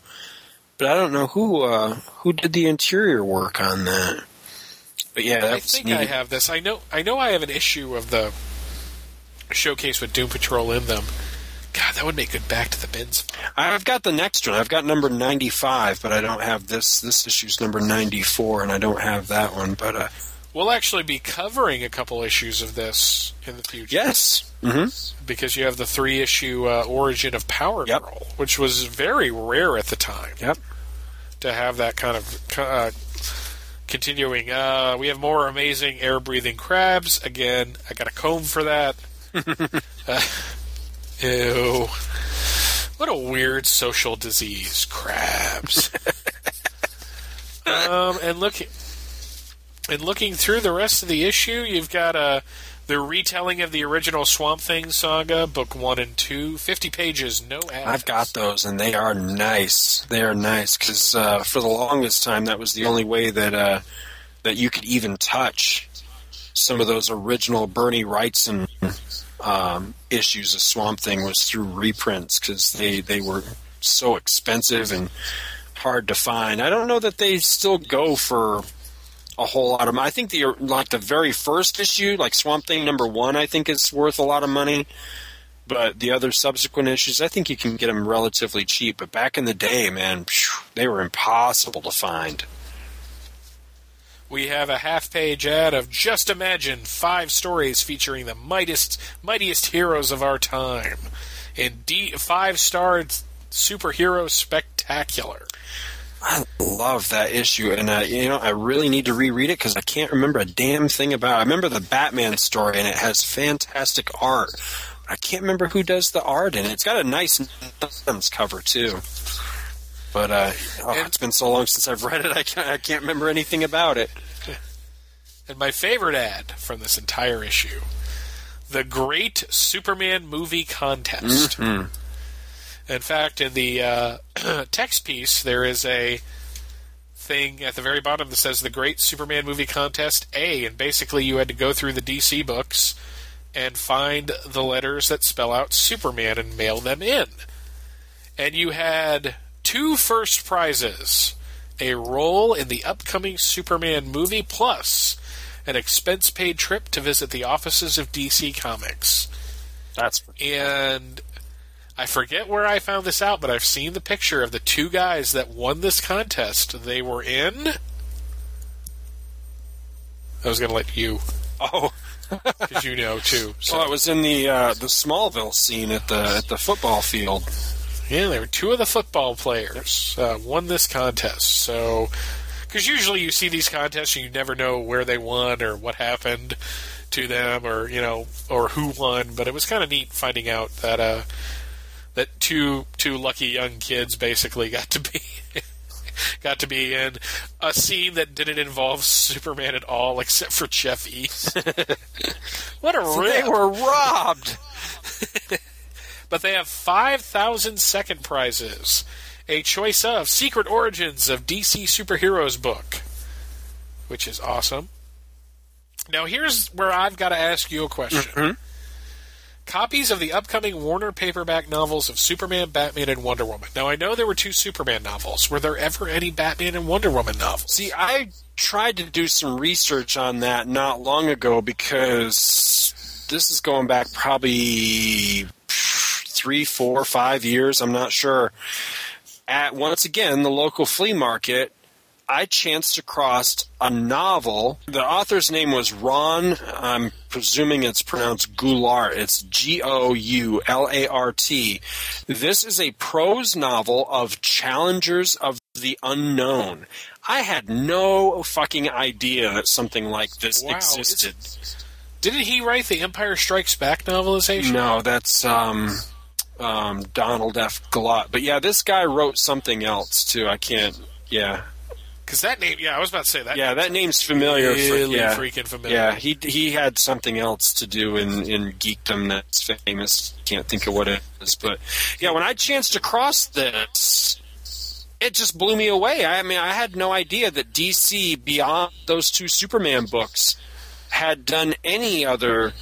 But I don't know who uh, who did the interior work on that. But yeah, that I think neat. I have this. I know I know I have an issue of the Showcase with Doom Patrol in them. God, that would make good Back to the Bins. I've got the next one. I've got number ninety-five, but I don't have this. This issue's number ninety-four, and I don't have that one. But uh, we'll actually be covering a couple issues of this in the future. Yes. Mm-hmm. Because you have the three-issue uh, origin of Power yep. Girl, which was very rare at the time. Yep. To have that kind of uh, continuing. Uh, we have more amazing air-breathing crabs. Again, I got a comb for that. uh, Ew. What a weird social disease. Crabs. um, and, look, and looking through the rest of the issue, you've got uh, the retelling of the original Swamp Thing saga, book one and two. fifty pages, no ads. I've got those, and they are nice. They are nice, because uh, for the longest time, that was the only way that uh, that you could even touch some of those original Bernie Wrightson Um, issues of Swamp Thing was through reprints because they, they were so expensive and hard to find. I don't know that they still go for a whole lot of money. I think the like the very first issue, like Swamp Thing number one, I think is worth a lot of money. But the other subsequent issues, I think you can get them relatively cheap. But back in the day, man, they were impossible to find. We have a half-page ad of Just Imagine, five stories featuring the mightiest, mightiest heroes of our time. And D- five-star superhero spectacular. I love that issue. And, uh, you know, I really need to reread it because I can't remember a damn thing about it. I remember the Batman story, and it has fantastic art. I can't remember who does the art in it. It's got a nice Adams cover, too. But uh, oh, and, it's been so long since I've read it, I can't, I can't remember anything about it. And my favorite ad from this entire issue, The Great Superman Movie Contest. Mm-hmm. In fact, in the uh, text piece, there is a thing at the very bottom that says The Great Superman Movie Contest A, and basically you had to go through the D C books and find the letters that spell out Superman and mail them in. And you had two first prizes, a role in the upcoming Superman movie, plus an expense-paid trip to visit the offices of D C Comics. That's And I forget where I found this out, but I've seen the picture of the two guys that won this contest. They were in... I was going to let you... Oh, because you know too. So. Well, it was in the uh, the Smallville scene at the at the football field. Yeah, there were two of the football players uh, won this contest. So, because usually you see these contests and you never know where they won or what happened to them, or you know, or who won. But it was kind of neat finding out that uh, that two two lucky young kids basically got to be. Got to be in a scene that didn't involve Superman at all, except for Jeff East. What a rip! They were robbed! But they have five thousand second prizes. A choice of Secret Origins of D C Superheroes book. Which is awesome. Now here's where I've got to ask you a question. Mm-hmm. Copies of the upcoming Warner paperback novels of Superman, Batman, and Wonder Woman. Now, I know there were two Superman novels. Were there ever any Batman and Wonder Woman novels? See, I tried to do some research on that not long ago because this is going back probably three, four, five years. I'm not sure. At, once again, the local flea market, I chanced across a novel. The author's name was Ron, I'm presuming it's pronounced Goulart. It's G O U L A R T. This is a prose novel of Challengers of the Unknown. I had no fucking idea that something like this wow, existed. Didn't he write the Empire Strikes Back novelization? No, that's... um. Um, Donald F. Glut. But yeah, this guy wrote something else, too. I can't... Yeah. Because that name, yeah, I was about to say that. Yeah, that name's familiar. Really for, yeah. freaking familiar. Yeah, he he had something else to do in, in geekdom that's famous. Can't think of what it is, but yeah, when I chanced across this, it just blew me away. I mean, I had no idea that D C beyond those two Superman books had done any other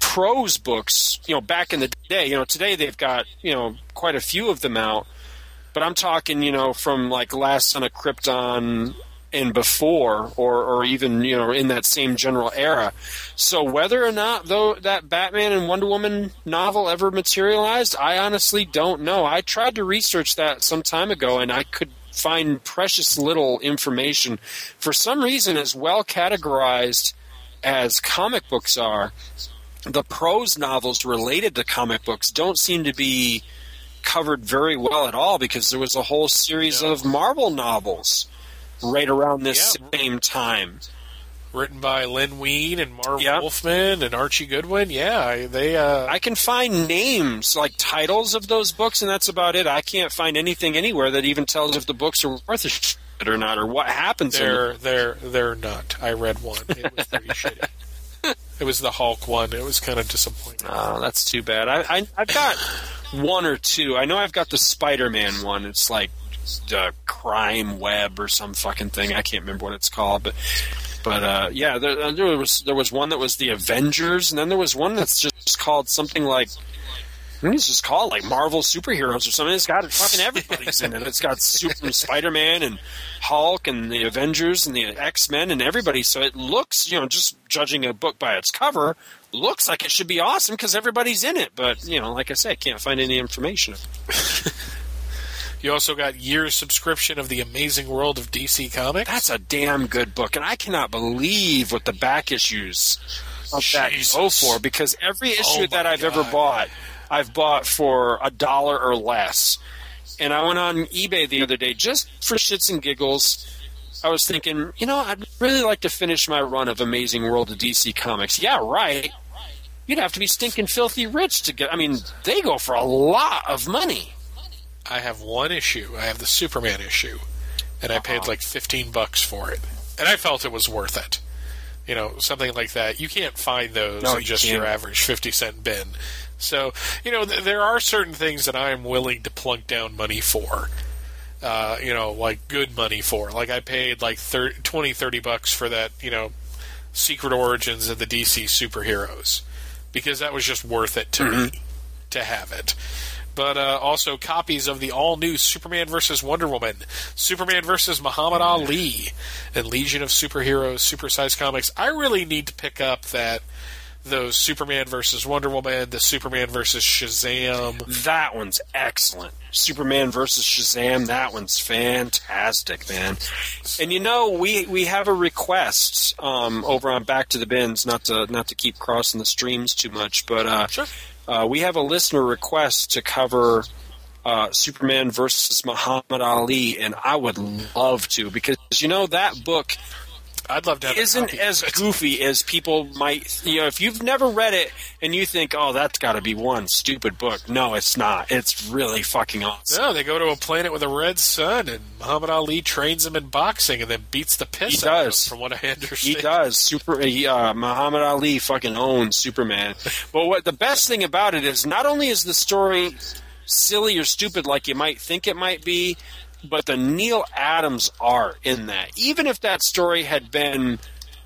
prose books. You know, back in the day. You know, today they've got you know quite a few of them out. But I'm talking, you know, from like Last Son of Krypton and before, or, or even, you know, in that same general era. So whether or not though that Batman and Wonder Woman novel ever materialized, I honestly don't know. I tried to research that some time ago, and I could find precious little information. For some reason, as well categorized as comic books are, the prose novels related to comic books don't seem to be covered very well at all, because there was a whole series yeah. of Marvel novels right around this yeah. same time. Written by Len Wein and Marv yeah. Wolfman and Archie Goodwin. Yeah, they. Uh... I can find names, like titles of those books, and that's about it. I can't find anything anywhere that even tells if the books are worth a shit or not, or what happens they're, in them. They're, they're not. I read one. It was pretty shitty. It was the Hulk one. It was kind of disappointing. Oh, that's too bad. I, I, I've got one or two. I know I've got the Spider-Man one. It's like the Crime Web or some fucking thing. I can't remember what it's called. But, but uh, yeah, there, there was there was one that was the Avengers, and then there was one that's just called something like It's just called like Marvel Superheroes or something. It's got fucking everybody's in it. It's got Super Spider-Man and Hulk and the Avengers and the X-Men and everybody. So it looks, you know, just judging a book by its cover, looks like it should be awesome because everybody's in it. But, you know, like I say, can't find any information. You also got year's subscription of The Amazing World of D C Comics. That's a damn good book, and I cannot believe what the back issues of that go for, because every issue oh that I've God. ever bought, I've bought for a dollar or less. And I went on eBay the other day just for shits and giggles. I was thinking, you know, I'd really like to finish my run of Amazing World of D C Comics. Yeah, right. You'd have to be stinking filthy rich to get – I mean, they go for a lot of money. I have one issue. I have the Superman issue, and I paid like fifteen bucks for it, and I felt it was worth it. You know, something like that. You can't find those no, in you just can't. your average fifty-cent bin. So, you know, th- there are certain things that I am willing to plunk down money for. Uh, you know, like good money for. Like I paid like thirty, twenty, thirty bucks for that. You know, Secret Origins of the D C Superheroes, because that was just worth it to mm-hmm. me to have it. But uh, also copies of the all-new Superman versus. Wonder Woman, Superman versus. Muhammad Ali, and Legion of Superheroes Supersize Comics. I really need to pick up that those Superman versus. Wonder Woman, the Superman versus. Shazam. That one's excellent. Superman versus. Shazam, that one's fantastic, man. And you know, we, we have a request um, over on Back to the Bins, not to not to keep crossing the streams too much, but... Uh, sure. Uh, we have a listener request to cover uh, Superman versus Muhammad Ali, and I would love to, because you know that book I'd love to have isn't as goofy as people might. You know, if you've never read it and you think, "Oh, that's got to be one stupid book," no, it's not. It's really fucking awesome. No, they go to a planet with a red sun, and Muhammad Ali trains him in boxing, and then beats the piss he out does. of him. From what I understand, he does. Super he, uh, Muhammad Ali fucking owns Superman. But what the best thing about it is, not only is the story silly or stupid like you might think it might be, but the Neil Adams art in that, even if that story had been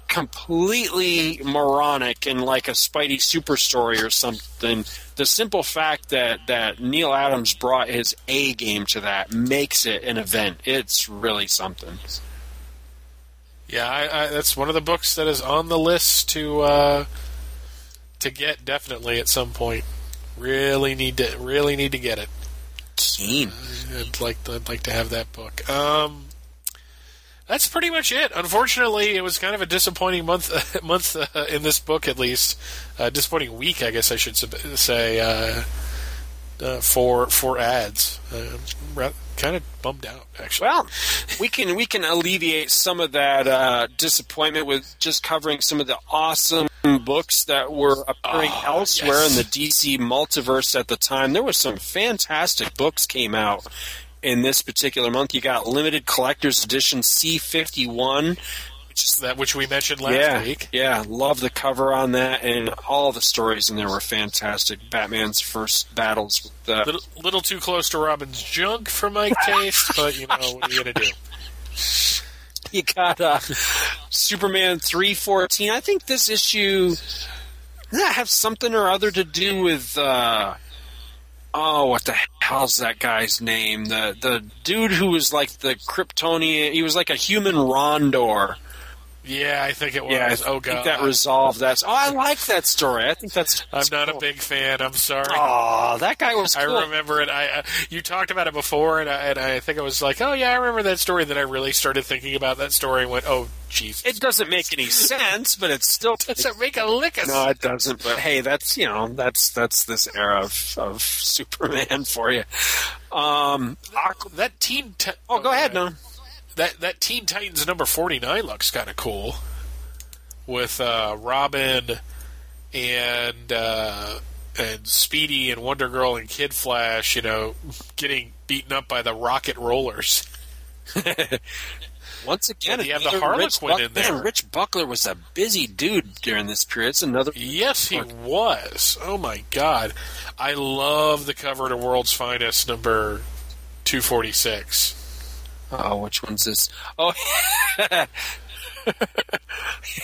completely moronic and like a Spidey super story or something, the simple fact that, that Neil Adams brought his A game to that makes it an event. It's really something. Yeah, I, I, that's one of the books that is on the list to uh, to get definitely at some point. Really need to really need to get it. Keen. I'd like to, I'd like to have that book. Um, that's pretty much it. Unfortunately, it was kind of a disappointing month month uh, in this book, at least uh, disappointing week, I guess I should say uh, uh, for for ads. Uh, I'm kind of bummed out, actually. Well, we can we can alleviate some of that uh, disappointment with just covering some of the awesome books that were appearing oh, elsewhere yes. in the D C multiverse at the time. There were some fantastic books came out in this particular month. You got limited collector's edition C fifty-one, which is that which we mentioned last yeah, week. Yeah, love the cover on that, and all the stories in there were fantastic. Batman's first battles with the little, little too close to Robin's junk for my taste, but you know what are you gonna do. You got uh, Superman three fourteen. I think this issue does that have something or other to do with uh, oh, what the hell's that guy's name? The the dude who was like the Kryptonian. He was like a human Rondor. Yeah, I think it was. Yeah, I oh, God. think that resolved that. Oh, I like that story. I think that's. that's I'm not cool. a big fan. I'm sorry. Oh, that guy was. I cool. remember it. I uh, you talked about it before, and I, and I think I was like, oh yeah, I remember that story. And then I really started thinking about that story and went, oh Jesus. It doesn't make any sense, but it still doesn't make a lick of sense. No, it doesn't. But hey, that's you know that's that's this era of, of Superman for you. Um, that, that teen. T- oh, go okay. ahead, no. That that Teen Titans number forty-nine looks kind of cool, with uh, Robin and uh, and Speedy and Wonder Girl and Kid Flash, you know, getting beaten up by the Rocket Rollers. Once again, you have the Harlequin Buck- in there. Man, Rich Buckler was a busy dude during this period. It's another yes, he was. Oh my God, I love the cover to World's Finest number two forty-six. Oh, which one's this? Oh,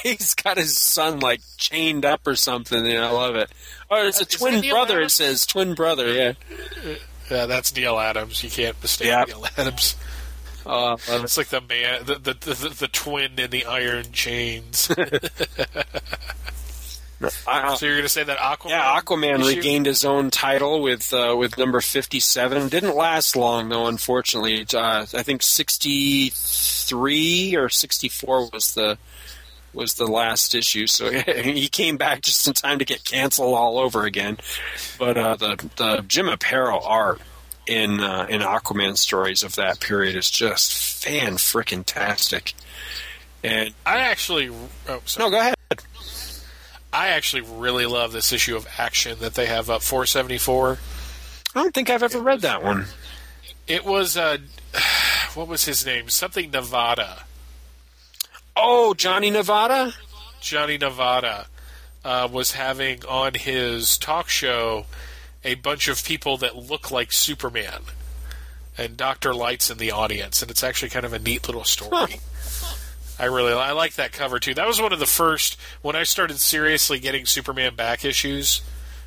He's got his son like chained up or something. Yeah, I love it. Oh, it's a Is twin brother. Adams? It says twin brother. Yeah. Yeah, that's Neil Adams. You can't mistake yep. Neil Adams. Oh, I love it. It's like the man, the the, the, the twin in the iron chains. Uh, so you're going to say that Aquaman? Yeah, Aquaman issue? regained his own title with uh, with number fifty-seven. Didn't last long, though, unfortunately. Uh, I think sixty-three or sixty-four was the was the last issue. So he came back just in time to get canceled all over again. But uh, the the Jim Aparo art in uh, in Aquaman stories of that period is just fan frickin' tastic. And I actually, oh, sorry. no, go ahead. I actually really love this issue of Action that they have up, four seventy-four. I don't think I've ever read that one. It was, uh, what was his name? Something Nevada. Oh, Johnny Nevada? Johnny Nevada uh, was having on his talk show a bunch of people that look like Superman. And Doctor Light's in the audience, and it's actually kind of a neat little story. Huh. I really I like that cover, too. That was one of the first, when I started seriously getting Superman back issues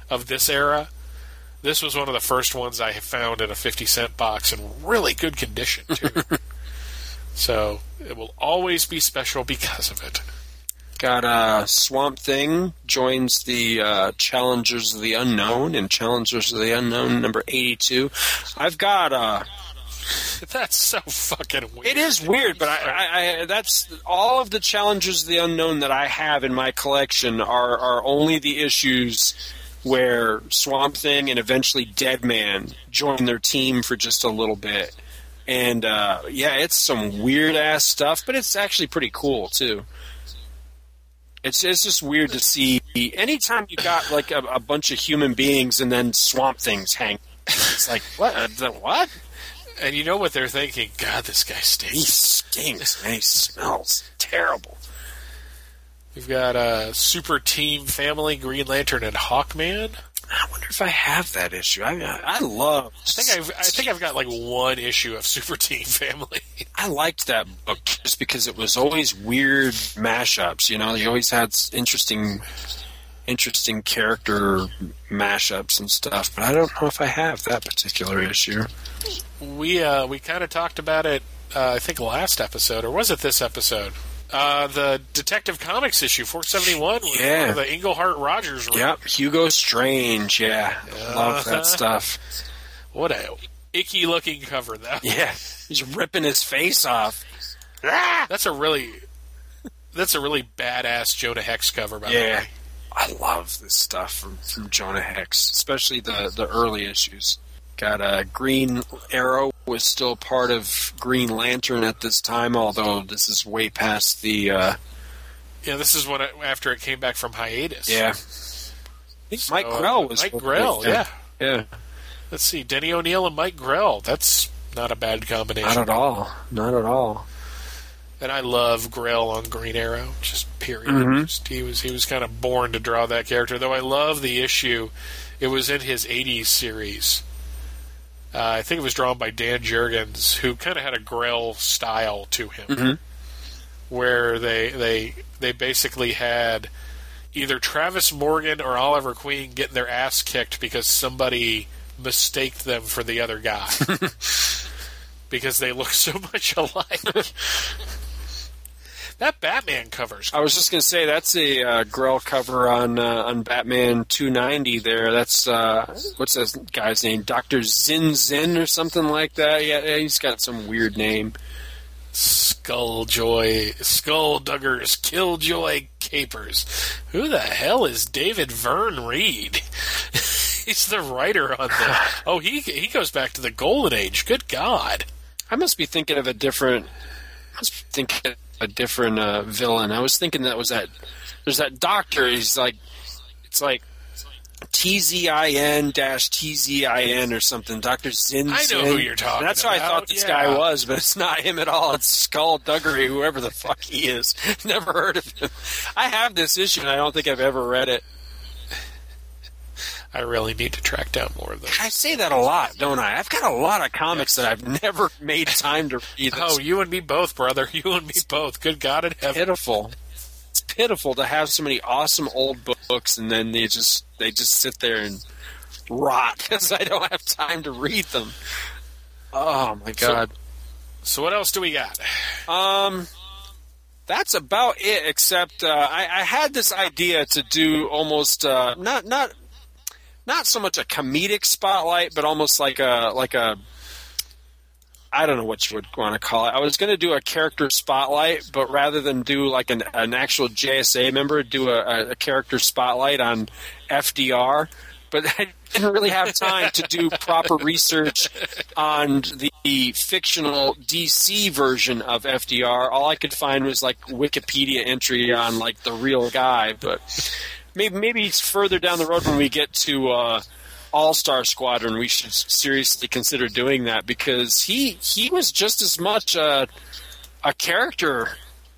of this era, this was one of the first ones I found in a fifty-cent box in really good condition, too. So it will always be special because of it. Got uh, Swamp Thing joins the uh, Challengers of the Unknown in Challengers of the Unknown number eighty-two. I've got... Uh, That's so fucking weird. It is weird, but I, I, I that's all of the Challengers of the Unknown that I have in my collection are, are only the issues where Swamp Thing and eventually Deadman join their team for just a little bit. And, uh, yeah, it's some weird-ass stuff, but it's actually pretty cool, too. It's, it's just weird to see. Anytime you got, like, a, a bunch of human beings and then Swamp Things hang. It's like, what? What? And you know what they're thinking? God, this guy stinks. He stinks, man. He smells terrible. We've got uh, Super Team Family, Green Lantern, and Hawkman. I wonder if I have that issue. I I love. I think I've I think I've got like one issue of Super Team Family. I liked that book just because it was always weird mashups. You know, you always had interesting, interesting character mashups and stuff. But I don't know if I have that particular issue. We uh, we kind of talked about it, uh, I think, last episode, or was it this episode? Uh, the Detective Comics issue, four seventy-one, was yeah. one of the Englehart Rogers run. Yep, Hugo Strange, yeah. Uh, Love that stuff. What a icky-looking cover, though. Yeah, he's ripping his face off. That's a really that's a really badass Jonah Hex cover, by yeah. the way. I love this stuff from, from Jonah Hex, especially the, the early issues. Got a Green Arrow was still part of Green Lantern at this time, although this is way past the. Uh, yeah, this is when it, after it came back from hiatus. Yeah, I think so, Mike Grell was. Mike Grell, yeah, yeah. Let's see, Denny O'Neil and Mike Grell. That's not a bad combination. Not at all. Not at all. And I love Grell on Green Arrow. Just period. Mm-hmm. Just, he was he was kind of born to draw that character. Though I love the issue. It was in his eighties series. Uh, I think it was drawn by Dan Jurgens, who kind of had a Grell style to him, mm-hmm. where they they they basically had either Travis Morgan or Oliver Queen getting their ass kicked because somebody mistaked them for the other guy because they look so much alike. That Batman cover's cool. I was just going to say, that's a uh, Grell cover on uh, on Batman two ninety there. That's, uh, what's that guy's name? Doctor Zin Zin or something like that? Yeah, yeah, he's got some weird name. Skulljoy, Skullduggers, Killjoy Capers. Who the hell is David Verne Reed? He's the writer on that. Oh, he he goes back to the Golden Age. Good God. I must be thinking of a different... I must be thinking of a different uh, villain. I was thinking that was that. There's that doctor. He's like, it's like T Z I N dash T Z I N or something. Doctor Zin. I know who you're talking. That's about. That's who I thought this yeah. guy was, but it's not him at all. It's Skullduggery, whoever the fuck he is. Never heard of him. I have this issue, and I don't think I've ever read it. I really need to track down more of those. I say that a lot, don't I? I've got a lot of comics yes. that I've never made time to read. Oh, you and me both, brother. You and me both. Good God in heaven. Pitiful. It's pitiful to have so many awesome old books, and then they just they just sit there and rot because I don't have time to read them. Oh, my God. So, so what else do we got? Um... That's about it, except uh, I, I had this idea to do almost uh, not not not so much a comedic spotlight, but almost like a like a I don't know what you would want to call it. I was going to do a character spotlight, but rather than do like an, an actual J S A member, do a, a character spotlight on F D R. But I didn't really have time to do proper research on the, the fictional D C version of F D R. All I could find was like Wikipedia entry on like the real guy. But maybe maybe it's further down the road when we get to uh, All-Star Squadron, we should seriously consider doing that, because he he was just as much a a character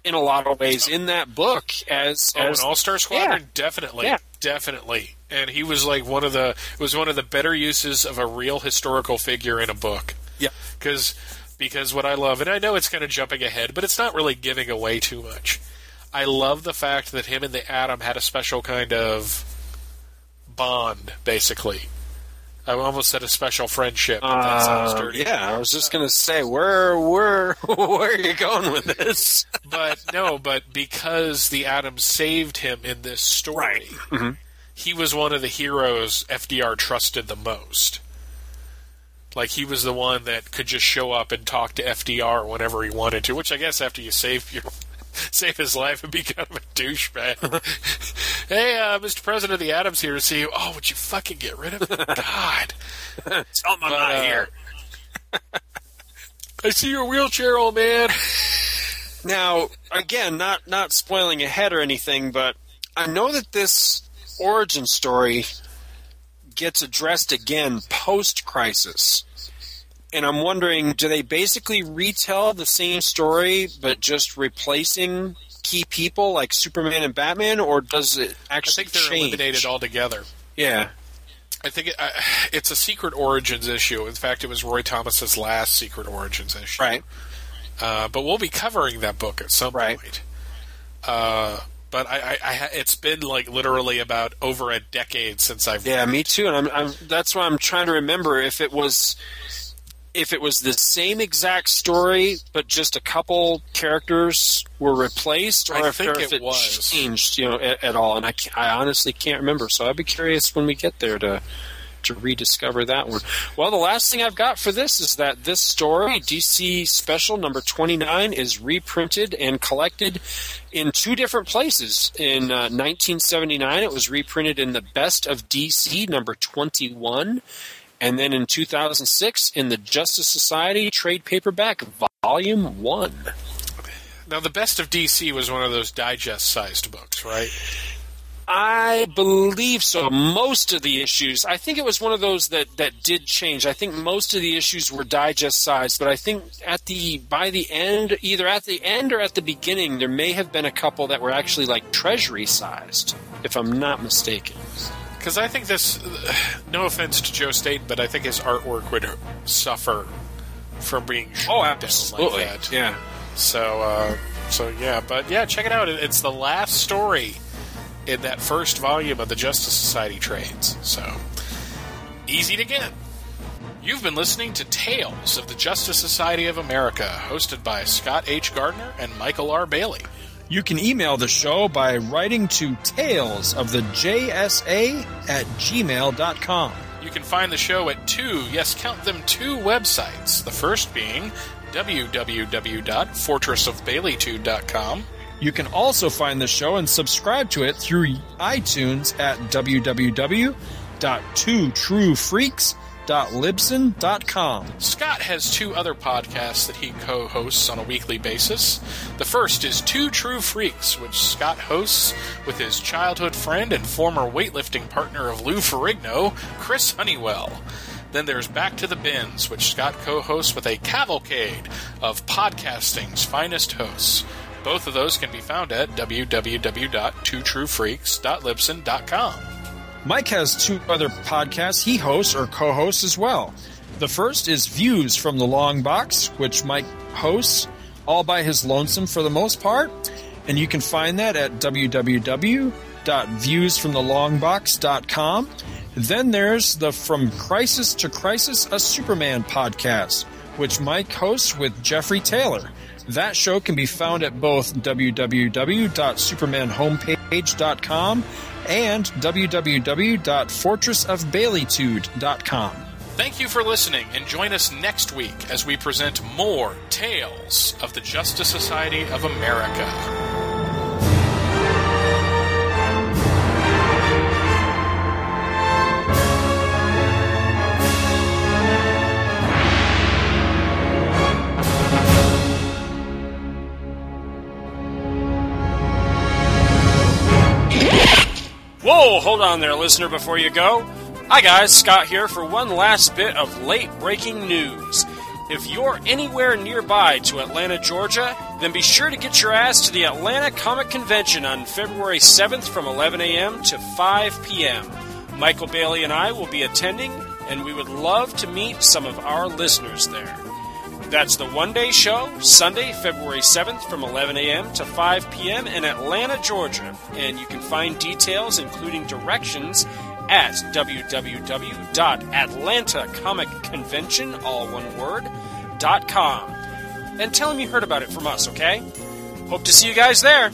in a lot of ways in that book as, oh, as an All-Star Squadron, yeah. definitely, yeah. definitely. And he was like one of the it was one of the better uses of a real historical figure in a book. Yeah, because because what I love, and I know it's kind of jumping ahead, but it's not really giving away too much. I love the fact that him and the Atom had a special kind of bond, basically. I almost said a special friendship. But that sounds dirty. Uh, yeah, I was just gonna say, where where where are you going with this? But no, but because the Atom saved him in this story. Right. Mm-hmm. He was one of the heroes F D R trusted the most. Like, he was the one that could just show up and talk to F D R whenever he wanted to, which I guess after you save your, save his life and be kind of a douchebag. Hey, uh, Mister President, the Adams here to see you. Oh, would you fucking get rid of him? God. Tell him I'm not uh, here. I see your wheelchair, old man. Now, again, not, not spoiling ahead or anything, but I know that this origin story gets addressed again post-crisis. And I'm wondering, do they basically retell the same story but just replacing key people like Superman and Batman, or does it actually change? I think they're change? eliminated altogether. Yeah. I think it, I, it's a Secret Origins issue. In fact, it was Roy Thomas's last Secret Origins issue. Right. Uh, but we'll be covering that book at some right. point. Uh But I, I, I, it's been like literally about over a decade since I've. Yeah, read. Me too, and I'm, I'm. That's why I'm trying to remember if it was, if it was the same exact story, but just a couple characters were replaced, or I if, think or if it, it was. changed, you know, at, at all. And I, I honestly can't remember. So I'd be curious when we get there to, to rediscover that one. Well, the last thing I've got for this is that this story, D C Special number twenty-nine, is reprinted and collected in two different places. In uh, nineteen seventy-nine, it was reprinted in the Best of D C number twenty-one, and then in two thousand six in the Justice Society trade paperback volume one. Now, the Best of D C was one of those digest-sized books, right? I believe so. Most of the issues, I think it was one of those that, that did change. I think most of the issues were digest sized, but I think at the by the end, either at the end or at the beginning, there may have been a couple that were actually like treasury sized, if I'm not mistaken. Because I think this, no offense to Joe Staton, but I think his artwork would suffer from being oh, absolutely, down like that. yeah. So, uh, so yeah, but yeah, check it out. It's the last story in that first volume of the Justice Society trades. So, easy to get. You've been listening to Tales of the Justice Society of America, hosted by Scott H. Gardner and Michael R. Bailey. You can email the show by writing to talesofthejsa at gmail dot com. You can find the show at two, yes, count them two websites, the first being w w w dot fortress of bailey two dot com. You can also find the show and subscribe to it through iTunes at w w w dot two true freaks dot libsyn dot com. Scott has two other podcasts that he co-hosts on a weekly basis. The first is Two True Freaks, which Scott hosts with his childhood friend and former weightlifting partner of Lou Ferrigno, Chris Honeywell. Then there's Back to the Bins, which Scott co-hosts with a cavalcade of podcasting's finest hosts. Both of those can be found at w w w dot two true freaks dot libsyn dot com. Mike has two other podcasts he hosts or co-hosts as well. The first is Views from the Long Box, which Mike hosts all by his lonesome for the most part. And you can find that at w w w dot views from the long box dot com. Then there's the From Crisis to Crisis, a Superman podcast, which Mike hosts with Jeffrey Taylor. That show can be found at both w w w dot superman homepage dot com and w w w dot fortress of baileytude dot com. Thank you for listening, and join us next week as we present more Tales of the Justice Society of America. Whoa, hold on there, listener, before you go. Hi guys, Scott here for one last bit of late-breaking news. If you're anywhere nearby to Atlanta, Georgia, then be sure to get your ass to the Atlanta Comic Convention on February seventh from eleven a m to five p m Michael Bailey and I will be attending, and we would love to meet some of our listeners there. That's the one-day show, Sunday, February seventh from eleven a m to five p m in Atlanta, Georgia. And you can find details, including directions, at w w w dot atlanta comic convention all one word dot com. And tell them you heard about it from us, okay? Hope to see you guys there!